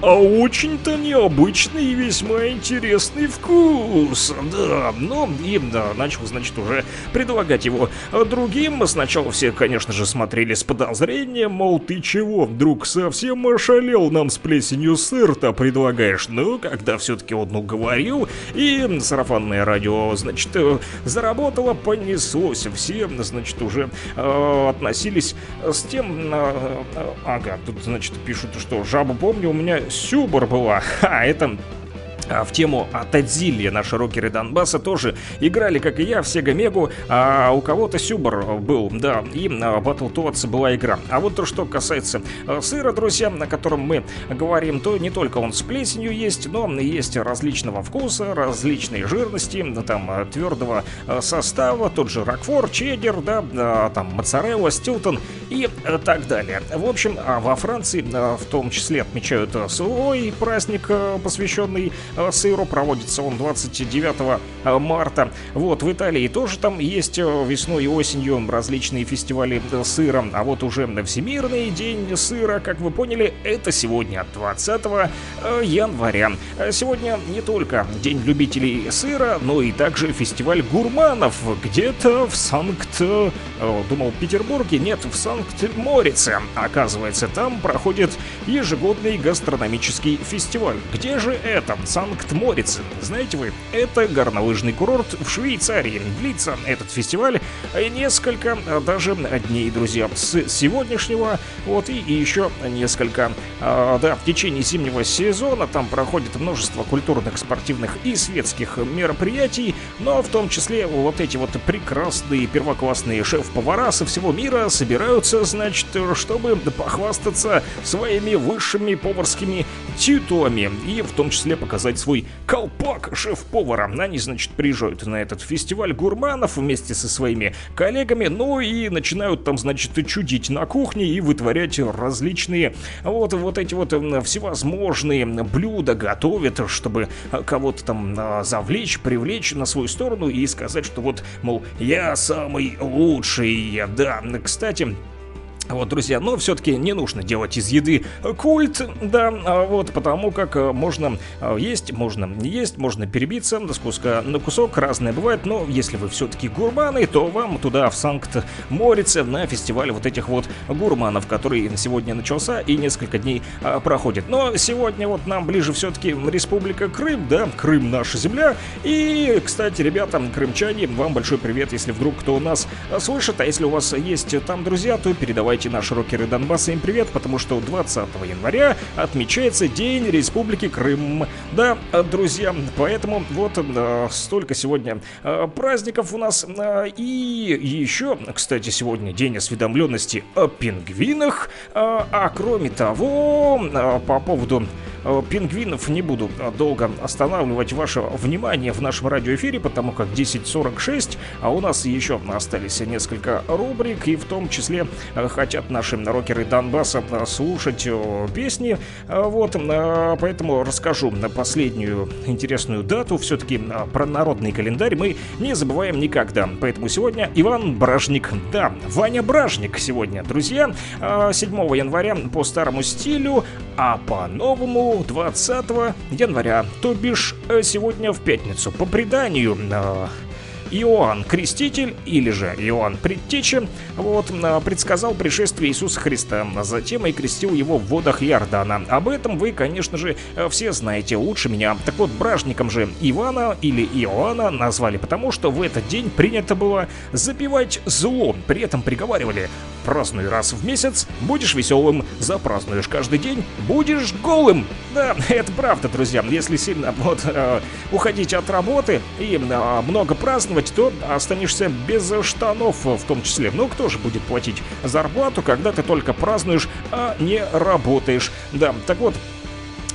А очень-то необычный и весьма интересный вкус. Да, ну и да, начал, значит, уже предлагать его другим. Сначала все, конечно же, смотрели с подозрением, мол, ты чего, вдруг совсем ошалел, нам с плесенью сыр-то предлагаешь. Но когда все-таки он уговорил, и сарафанное радио, значит, заработало, понеслось. Все, значит, уже э, относились с тем... Э, э, ага, тут, значит, пишут, что жаба, помню, у меня сюбор была, а это... В тему от Адзилья наши рокеры Донбасса тоже играли, как и я, в Sega Mega, а у кого-то сюбор был, да, и Battle Toads была игра. А вот то, что касается сыра, друзья, о котором мы говорим, то не только он с плесенью есть, но есть различного вкуса, различной жирности, там твердого состава, тот же Рокфор, Чеддер, да, там моцарелла, Стилтон и так далее. В общем, во Франции в том числе отмечают свой праздник, посвященный сыру, проводится он двадцать девятого марта. Вот, в Италии тоже там есть весной и осенью различные фестивали сыра. А вот уже на Всемирный день сыра, как вы поняли, это сегодня, двадцатого января. Сегодня не только день любителей сыра, но и также фестиваль гурманов где-то в Санкт... Думал, в Петербурге? Нет, в Санкт-Морице. Оказывается, там проходит ежегодный гастрономический фестиваль. Где же это? Санкт-Морице. Знаете вы, это горнолыжный курорт в Швейцарии. Длится этот фестиваль несколько даже дней, друзья, с сегодняшнего, вот, и еще несколько. А, да, в течение зимнего сезона там проходит множество культурных, спортивных и светских мероприятий, но в том числе вот эти вот прекрасные первоклассные шеф-повара со всего мира собираются, значит, чтобы похвастаться своими высшими поварскими титулами и в том числе показать свой колпак шеф-повара. Они, значит, приезжают на этот фестиваль гурманов вместе со своими коллегами, ну и начинают там, значит, чудить на кухне и вытворять различные вот, вот эти вот всевозможные блюда, готовят, чтобы кого-то там завлечь, привлечь на свою сторону и сказать, что вот, мол, я самый лучший. Да, кстати... Вот, друзья, но все-таки не нужно делать из еды культ, да, вот, потому как можно есть, можно не есть, можно перебиться с куска на кусок, разное бывает, но если вы все-таки гурманы, то вам туда, в Санкт-Морице, на фестиваль вот этих вот гурманов, который сегодня начался и несколько дней а, проходит. Но сегодня вот нам ближе все-таки Республика Крым, да, Крым наша земля, и, кстати, ребята, крымчане, вам большой привет, если вдруг кто нас слышит, а если у вас есть там друзья, то передавайте наши рокеры Донбасса им привет, потому что двадцатого января отмечается День Республики Крым. Да, друзья, поэтому вот э, столько сегодня э, праздников у нас. Э, и еще, кстати, сегодня День осведомленности о пингвинах. Э, а кроме того, э, по поводу э, пингвинов не буду долго останавливать ваше внимание в нашем радиоэфире, потому как десять сорок шесть, а у нас еще остались несколько рубрик, и в том числе э, хотят наши рокеры Донбасса слушать песни. Вот, поэтому расскажу на последнюю интересную дату. Все-таки про народный календарь мы не забываем никогда. Поэтому сегодня Иван Бражник. Да, Ваня Бражник сегодня, друзья. седьмого января по старому стилю, а по-новому двадцатого января. То бишь сегодня в пятницу. По преданию... Иоанн Креститель, или же Иоанн Предтеча, вот, предсказал пришествие Иисуса Христа, а затем и крестил его в водах Иордана. Об этом вы, конечно же, все знаете лучше меня. Так вот, бражником же Ивана или Иоанна назвали потому, что в этот день принято было запивать зло. При этом приговаривали: празднуй раз в месяц, будешь веселым, запразднуешь каждый день, будешь голым. Да, это правда, друзья. Если сильно вот, э, уходить от работы и э, много праздновать, то останешься без штанов в том числе. Но кто же будет платить зарплату, когда ты только празднуешь, а не работаешь? Да, так вот.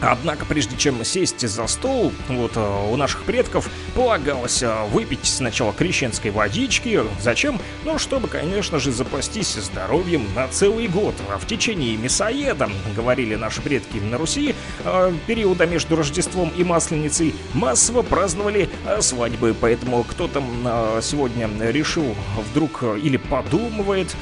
Однако, прежде чем сесть за стол, вот у наших предков полагалось выпить сначала крещенской водички. Зачем? Ну, чтобы, конечно же, запастись здоровьем на целый год. А в течение мясоеда, говорили наши предки на Руси, периода между Рождеством и Масленицей массово праздновали свадьбы. Поэтому кто там сегодня решил вдруг или подумывает,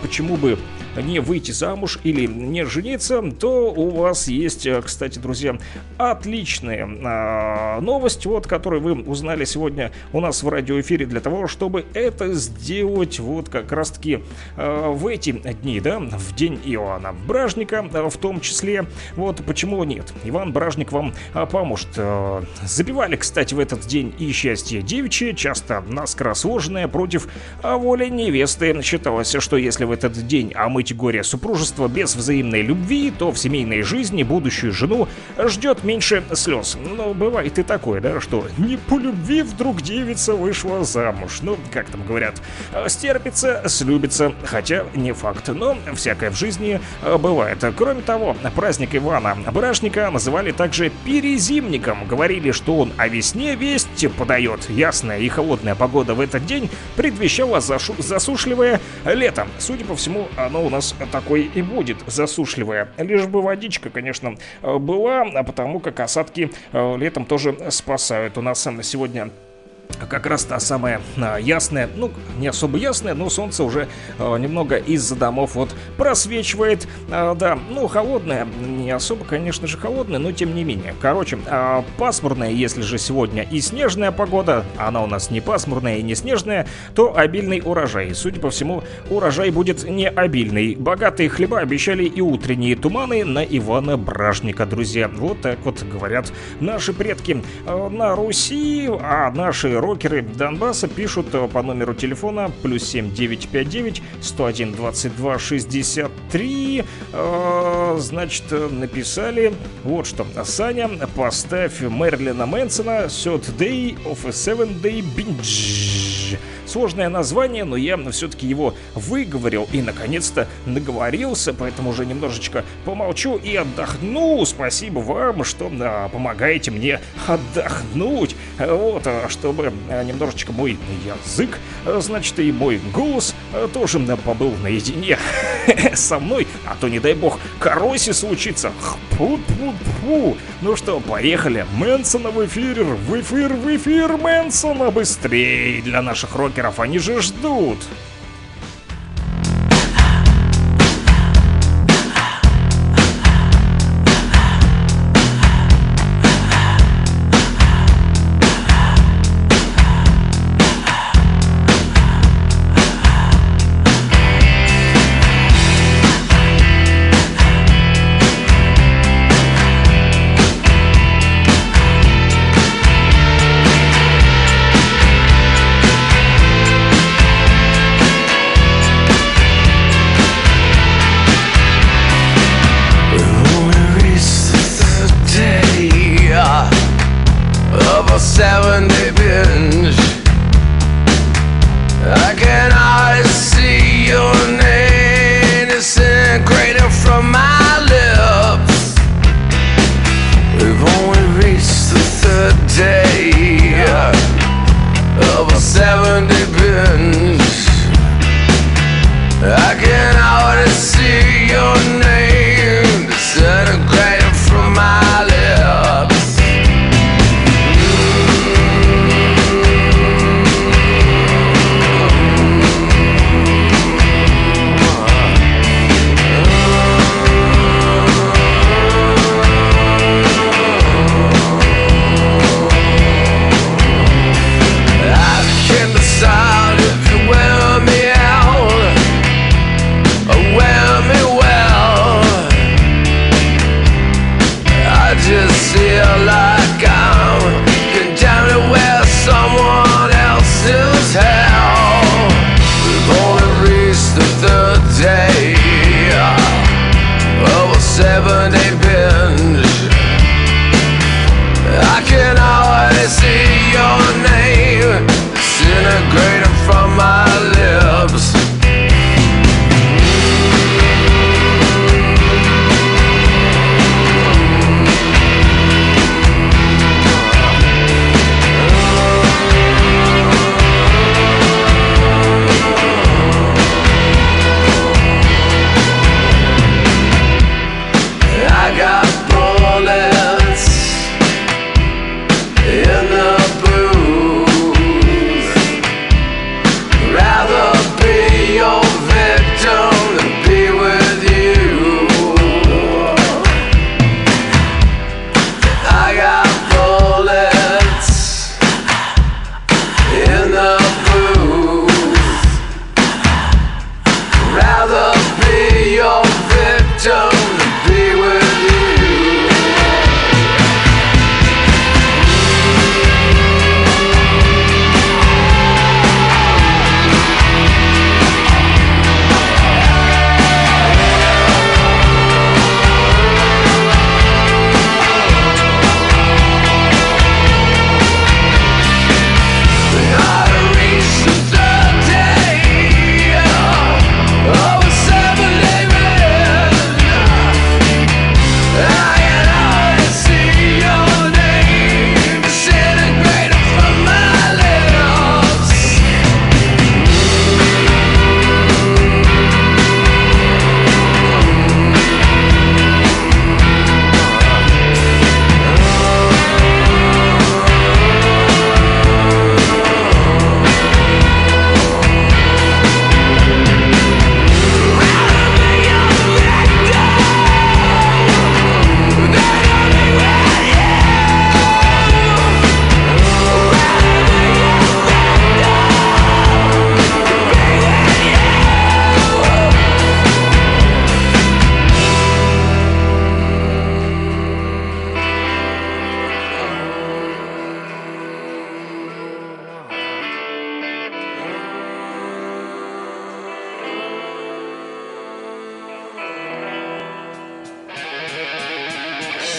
почему бы не выйти замуж или не жениться, то у вас есть, кстати, друзья, отличная э, новость, вот, которую вы узнали сегодня у нас в радиоэфире для того, чтобы это сделать вот как раз-таки э, в эти дни, да, в день Иоанна Бражника, э, в том числе, вот, почему нет, Иван Бражник вам э, поможет. Э, запивали, кстати, в этот день и счастье девичье, часто наскоро сложенное против воли невесты. Считалось, что если в этот день, а мы горе супружества без взаимной любви, то в семейной жизни будущую жену ждет меньше слез. Но бывает и такое, да, что не по любви вдруг девица вышла замуж. Ну, как там говорят, стерпится, слюбится, хотя не факт, но всякое в жизни бывает. Кроме того, праздник Ивана Бражника называли также перезимником. Говорили, что он о весне весть подает. Ясная и холодная погода в этот день предвещала зашу- засушливое лето. Судя по всему, оно у нас такой и будет, засушливая. Лишь бы водичка, конечно, была, потому как осадки летом тоже спасают. У нас сегодня как раз та самая ясная, ну, не особо ясная, но солнце уже э, немного из-за домов вот просвечивает, э, да, ну, холодная, не особо, конечно же, холодная, но тем не менее. Короче, э, пасмурная, если же сегодня и снежная погода, она у нас не пасмурная и не снежная, то обильный урожай. Судя по всему, урожай будет не обильный. Богатые хлеба обещали и утренние туманы на Ивана Бражника, друзья. Вот так вот говорят наши предки э, на Руси, а наши рокеры Донбасса пишут по номеру телефона плюс семь девятьсот пятьдесят девять сто один двадцать два шестьдесят три. Э, значит, написали вот что. Саня, поставь Мерлина Мэнсона «Third Day of a Seven Day Binge». Сложное название, но я все-таки его выговорил и, наконец-то, наговорился, поэтому уже немножечко помолчу и отдохну. Спасибо вам, что да, помогаете мне отдохнуть, вот, чтобы немножечко мой язык, значит, и мой голос тоже побыл наедине со мной, а то, не дай бог, кароси случится. Хпу-пу-пу. Ну что, поехали. Мэнсона в эфир, в эфир, в эфир Мэнсона быстрее для наших рокеров. Они же ждут. disintegrating from my lips. We've only reached the third day of a seven-day binge. I can already see your name disintegrating from my lips.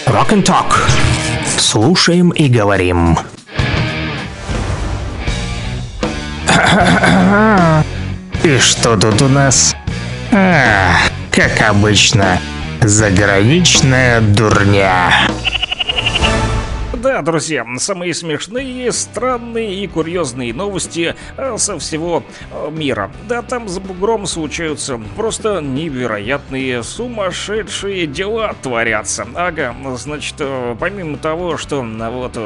Rock and Talk. Слушаем и говорим. И что тут у нас? А, как обычно, заграничная дурня. Да, друзья, самые смешные, странные и курьезные новости со всего мира. Да, там за бугром случаются просто невероятные, сумасшедшие дела творятся. Ага, значит, помимо того, что вот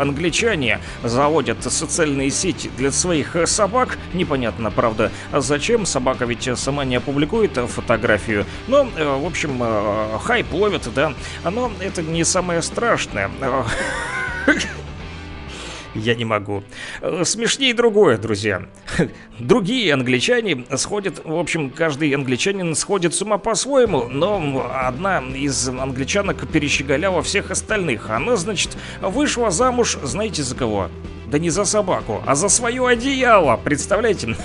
англичане заводят социальные сети для своих собак, непонятно, правда, зачем, собака ведь сама не опубликует фотографию, но, в общем, хайп ловит, да, но это не самое страшное. Я не могу. Смешнее другое, друзья. Другие англичане сходят, в общем, каждый англичанин сходит с ума по-своему, но одна из англичанок перещеголяла всех остальных. Она, значит, вышла замуж, знаете за кого? Да не за собаку, а за свое одеяло, представляете?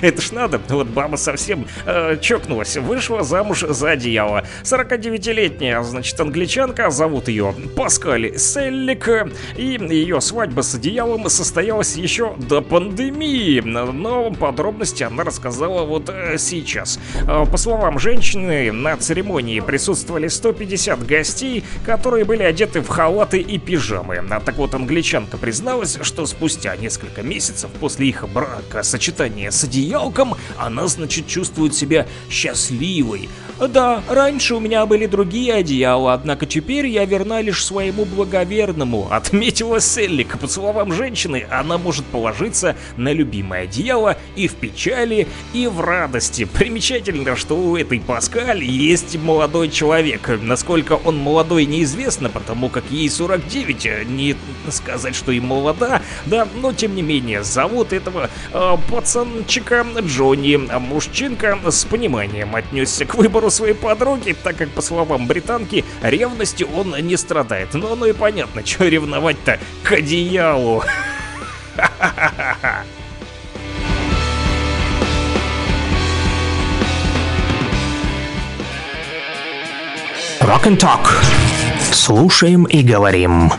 Это ж надо, вот баба совсем э, чокнулась, вышла замуж за одеяло. сорокадевятилетняя, значит, англичанка, зовут ее Паскаль Селлик, и ее свадьба с одеялом состоялась еще до пандемии, но подробности она рассказала вот сейчас. По словам женщины, на церемонии присутствовали сто пятьдесят гостей, которые были одеты в халаты и пижамы. Так вот, англичанка призналась, что спустя несколько месяцев после их бракосочетания с одеялком она, значит, чувствует себя счастливой. Да, раньше у меня были другие одеяла, однако теперь я верна лишь своему благоверному, отметила Селлик. По словам женщины, она может положиться на любимое одеяло и в печали, и в радости. Примечательно, что у этой Паскаль есть молодой человек. Насколько он молодой, неизвестно, потому как ей сорок девять, не сказать, что и молода, да, но тем не менее, зовут этого э, пацанчика Джонни. Мужчинка с пониманием отнесся к выбору своей подруги, так как, по словам британки, ревностью он не страдает. Но оно и понятно, чего ревновать-то к одеялу. Ха-ха-ха-ха-ха. Rock and Talk. Слушаем и говорим.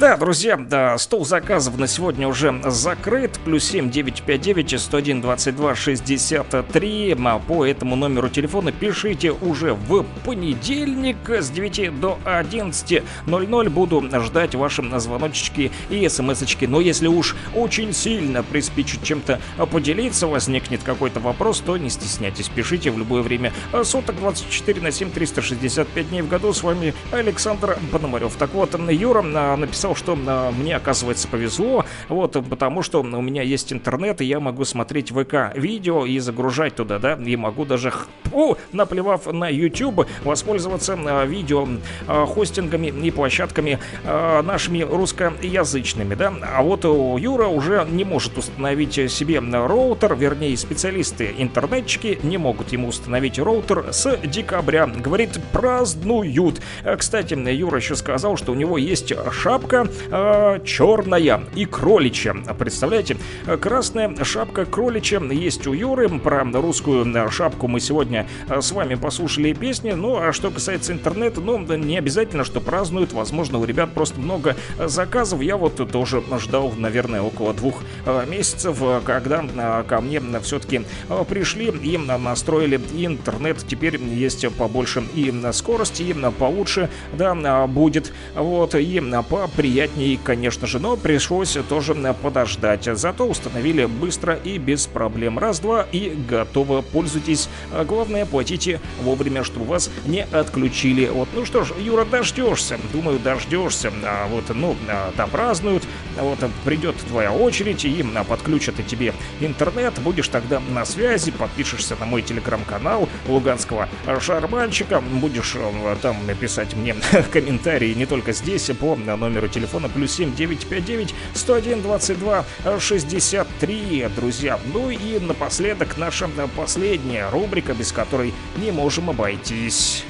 Да, друзья, да, стол заказов на сегодня уже закрыт. плюс семь девятьсот пятьдесят девять сто один двадцать два шестьдесят три. По этому номеру телефона пишите уже в понедельник с девяти до одиннадцати ноль-ноль. Буду ждать ваши звоночки и смс-очки. Но если уж очень сильно приспичит чем-то поделиться, возникнет какой-то вопрос, то не стесняйтесь, пишите в любое время суток, двадцать четыре на семь, триста шестьдесят пять дней в году. С вами Александр Пономарев. Так вот, Юра написал, что мне, оказывается, повезло, вот, потому что у меня есть интернет, и я могу смотреть ВК-видео и загружать туда, да, и могу даже, о, наплевав на YouTube, воспользоваться видео-хостингами и площадками нашими русскоязычными, да, а вот Юра уже не может установить себе роутер, вернее, специалисты, интернетчики не могут ему установить роутер с декабря, говорит, празднуют. Кстати, Юра еще сказал, что у него есть шапка э, черная и кроличья. Представляете, красная шапка кроличья есть у Юры. Про русскую шапку мы сегодня с вами послушали песни. Ну, а что касается интернета, ну, не обязательно, что празднуют. Возможно, у ребят просто много заказов. Я вот тоже ждал, наверное, около двух месяцев, когда ко мне все-таки пришли и настроили интернет. Теперь есть побольше и скорости, и получше, да, будет. Вот, и поприятнее, конечно же, но пришлось тоже подождать. Зато установили быстро и без проблем. Раз-два и готово. Пользуйтесь. Главное, платите вовремя, чтобы вас не отключили. Вот, ну что ж, Юра, дождешься. Думаю, дождешься. А вот, ну, там празднуют. Вот, придет твоя очередь, и им подключат и тебе интернет. Будешь тогда на связи, подпишешься на мой телеграм-канал Луганского шарманщика. Будешь там писать мне комментарии не только здесь, по номеру телефона плюс семь девятьсот пятьдесят девять сто один двадцать два шестьдесят три, друзья. Ну и напоследок наша последняя рубрика, без которой не можем обойтись.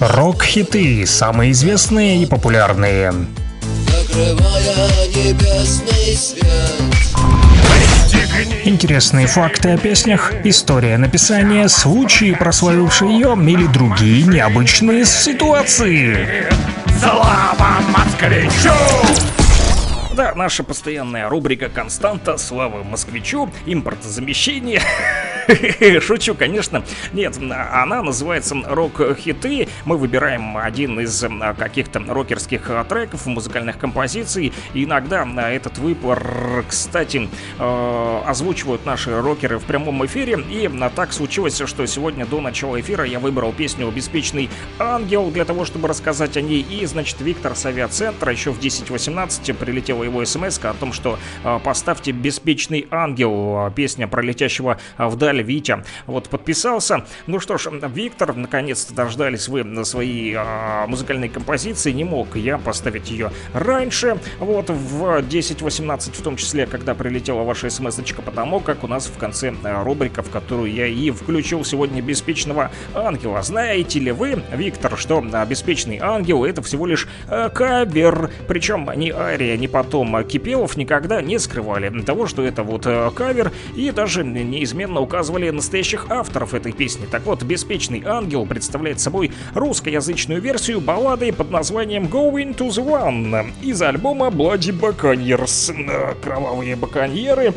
Рок-хиты, самые известные и популярные. Закрывая небесный свет. Интересные факты о песнях, история написания, случаи, прославившие ее, или другие необычные ситуации. Слава москвичу! Да, наша постоянная рубрика «Константа. Слава москвичу. Импортозамещение». Шучу, конечно. Нет, она называется «Рок-хиты». Мы выбираем один из каких-то рокерских треков, музыкальных композиций. Иногда этот выбор, кстати, озвучивают наши рокеры в прямом эфире. И так случилось, что сегодня до начала эфира я выбрал песню «Беспечный ангел» для того, чтобы рассказать о ней. И, значит, Виктор с авиацентра еще в десять восемнадцать прилетела его смс о том, что поставьте «Беспечный ангел», песня про летящего вдаль жаль, Витя вот подписался. Ну что ж, Виктор, наконец-то дождались вы на свои а, музыкальные композиции. Не мог я поставить ее раньше. Вот в десять восемнадцать, в том числе, когда прилетела ваша смс-очка, потому как у нас в конце рубрика, в которую я и включил сегодня беспечного ангела. Знаете ли вы, Виктор, что беспечный ангел — это всего лишь кавер? Причем ни Ария, ни потом Кипелов никогда не скрывали того, что это вот кавер, и даже неизменно указывали настоящих авторов этой песни. Так вот, «Беспечный ангел» представляет собой русскоязычную версию баллады под названием «Going to the One» из альбома «Bloody Buccaneers» — «Кровавые баконьеры»,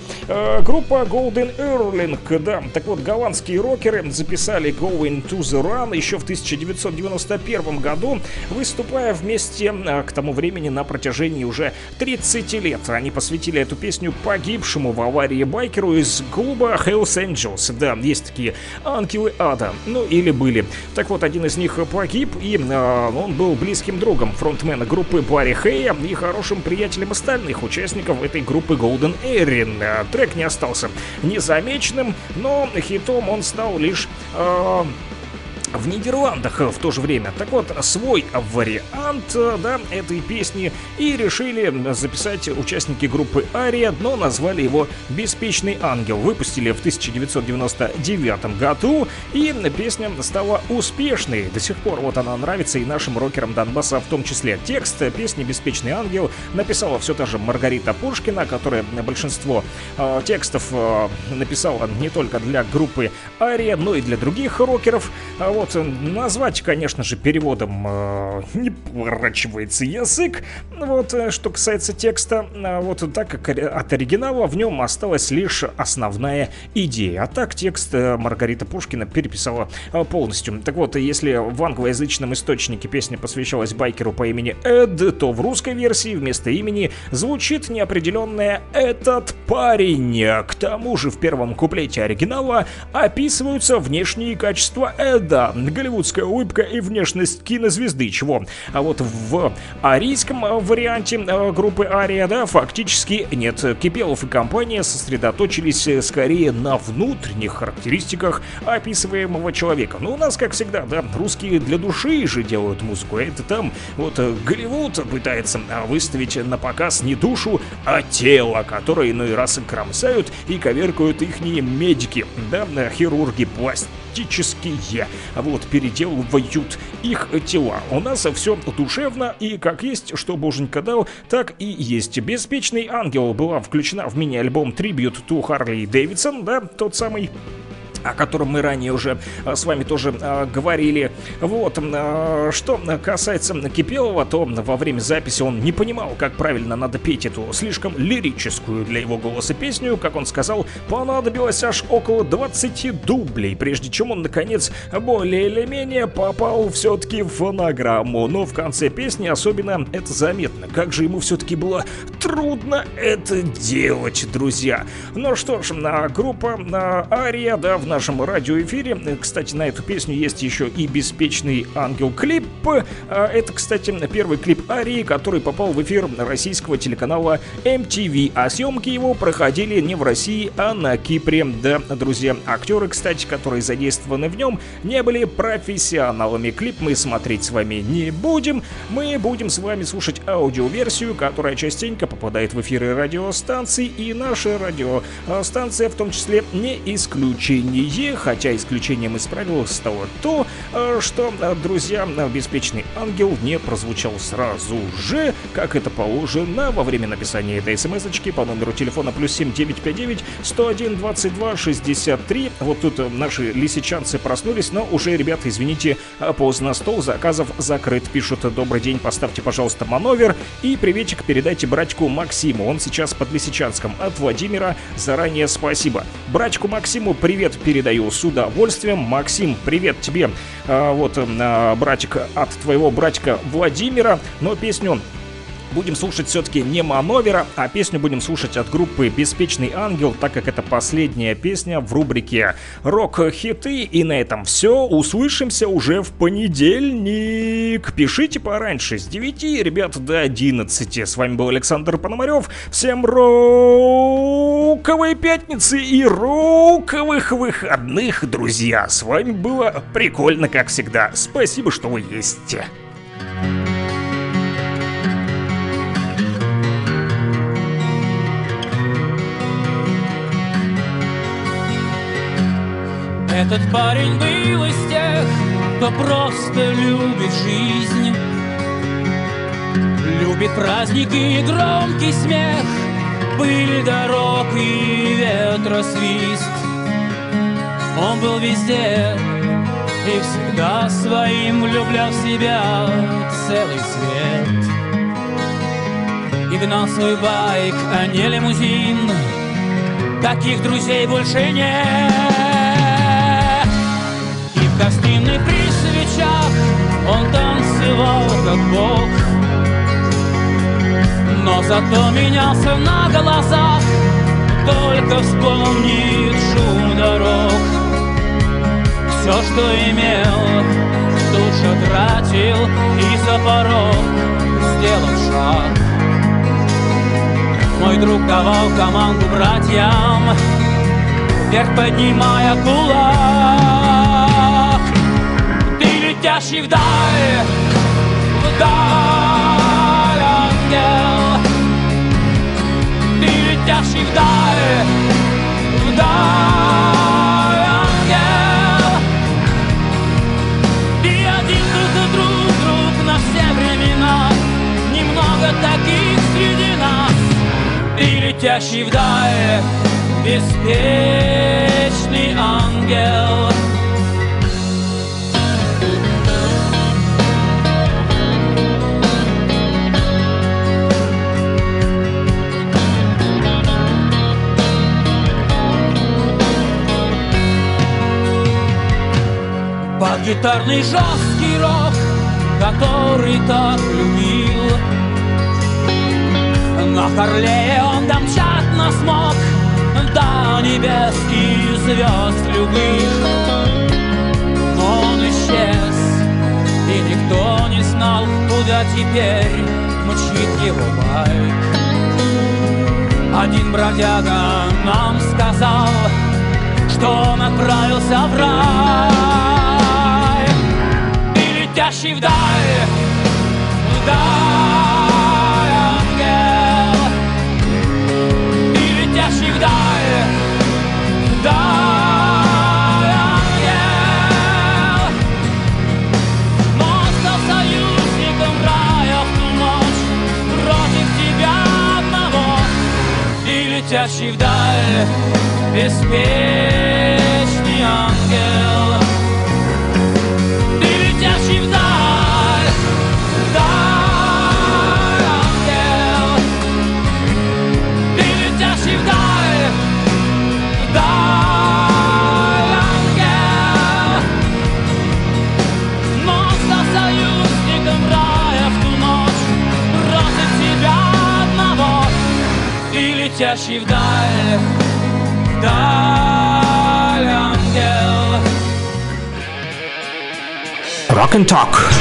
группа Golden Erling. Да, так вот, голландские рокеры записали «Going to the One» еще в тысяча девятьсот девяносто первом году, выступая вместе к тому времени на протяжении уже тридцати лет. Они посвятили эту песню погибшему в аварии байкеру из клуба Hells Angels. Да, есть такие ангелы ада, ну или были. Так вот, один из них погиб, и э, он был близким другом фронтмена группы Барри Хея и хорошим приятелем остальных участников этой группы Golden Earring. Трек не остался незамеченным, но хитом он стал лишь... Э, в Нидерландах в то же время. Так вот, свой вариант, да, этой песни и решили записать участники группы Ария, но назвали его «Беспечный ангел». Выпустили в тысяча девятьсот девяносто девятом году, и песня стала успешной. До сих пор вот она нравится и нашим рокерам Донбасса в том числе. Текст песни «Беспечный ангел» написала все та же Маргарита Пушкина, которая большинство э, текстов э, написала не только для группы Ария, но и для других рокеров. Вот, назвать, конечно же, переводом э, не поворачивается язык. Вот, что касается текста, вот так как от оригинала в нем осталась лишь основная идея. А так текст Маргарита Пушкина переписала полностью. Так вот, если в англоязычном источнике песня посвящалась байкеру по имени Эд, то в русской версии вместо имени звучит неопределенное «этот парень». К тому же в первом куплете оригинала описываются внешние качества Эда: голливудская улыбка и внешность кинозвезды, чего. А вот в арийском варианте группы Ария, да, фактически нет. Кипелов и компания сосредоточились скорее на внутренних характеристиках описываемого человека. Но у нас, как всегда, да, русские для души же делают музыку. Это там вот Голливуд пытается выставить на показ не душу, а тело, которое иной раз кромсают и коверкают ихние медики, да, хирурги пластические. Вот, переделывают их тела. У нас все душевно и как есть, что боженька дал, так и есть. «Беспечный ангел» была включена в мини-альбом «Tribute to Harley Davidson», да, тот самый, о котором мы ранее уже с вами тоже а, говорили. Вот, а, что касается Кипелова, то во время записи он не понимал, как правильно надо петь эту слишком лирическую для его голоса песню. Как он сказал, понадобилось аж около двадцати дублей, прежде чем он, наконец, более или менее попал все-таки в фонограмму. Но в конце песни особенно это заметно. Как же ему все-таки было трудно это делать, друзья. Ну что ж, группа Ария, да, в В нашем радиоэфире. Кстати, на эту песню есть еще и «Беспечный ангел» клип. Это, кстати, первый клип Арии, который попал в эфир российского телеканала эм ти ви. А съемки его проходили не в России, а на Кипре. Да, друзья, актеры, кстати, которые задействованы в нем, не были профессионалами. Клип мы смотреть с вами не будем. Мы будем с вами слушать аудиоверсию, которая частенько попадает в эфиры радиостанций. И наша радиостанция в том числе не исключение. Хотя исключением из правил стало то, что, друзья, «Беспечный ангел» не прозвучал сразу же, как это положено, во время написания этой смс-очки по номеру телефона плюс семь девятьсот пятьдесят девять сто один двадцать два шестьдесят три. Вот тут наши лисичанцы проснулись, но уже, ребята, извините, поздно, стол заказов закрыт. Пишут: добрый день, поставьте, пожалуйста, «Мановер» и приветик передайте братику Максиму, он сейчас под Лисичанском. От Владимира заранее спасибо. Братику Максиму привет передаю с удовольствием. Максим, привет тебе, а, вот, а, братик, от твоего братика Владимира. Но песню будем слушать все-таки не Манновера, а песню будем слушать от группы «Беспечный ангел», так как это последняя песня в рубрике «Рок-хиты». И на этом все. Услышимся уже в понедельник. Пишите пораньше, с девяти, ребят, до одиннадцати. С вами был Александр Пономарев. Всем роковой пятницы и роковых выходных, друзья. С вами было прикольно, как всегда. Спасибо, что вы есть. Этот парень был из тех, кто просто любит жизнь, любит праздники и громкий смех, пыль дорог и ветра свист. Он был везде и всегда своим, влюблял в себя целый свет. И гнал свой байк, а не лимузин, таких друзей больше нет. И в гостиной при свечах он танцевал как бог, но зато менялся на глазах, только вспомнит шум дорог. Все, что имел, тут же тратил и за порог сделал шаг. Мой друг давал команду братьям, вверх поднимая кулак. Ты летящий вдаль, вдаль, ангел. Ты летящий вдаль, вдаль. Таких среди нас, ты летящий вдаль, беспечный ангел. Под гитарный жесткий рок, который так любил, на Харлее он домчать нас мог до небес и звезд любых. Но он исчез, и никто не знал, куда теперь мчит его байк. Один бродяга нам сказал, что он отправился в рай. Ты летящий вдаль, вдаль. Летящий вдаль, вдаль, ангел. Но стал союзником рая в ту ночь, против тебя одного. И летящий вдаль, беспечный ангел. Ты летящий вдаль, вдаль. Летящий вдаль, вдаль, ангел. Rock and Talk.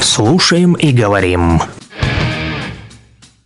Слушаем и говорим.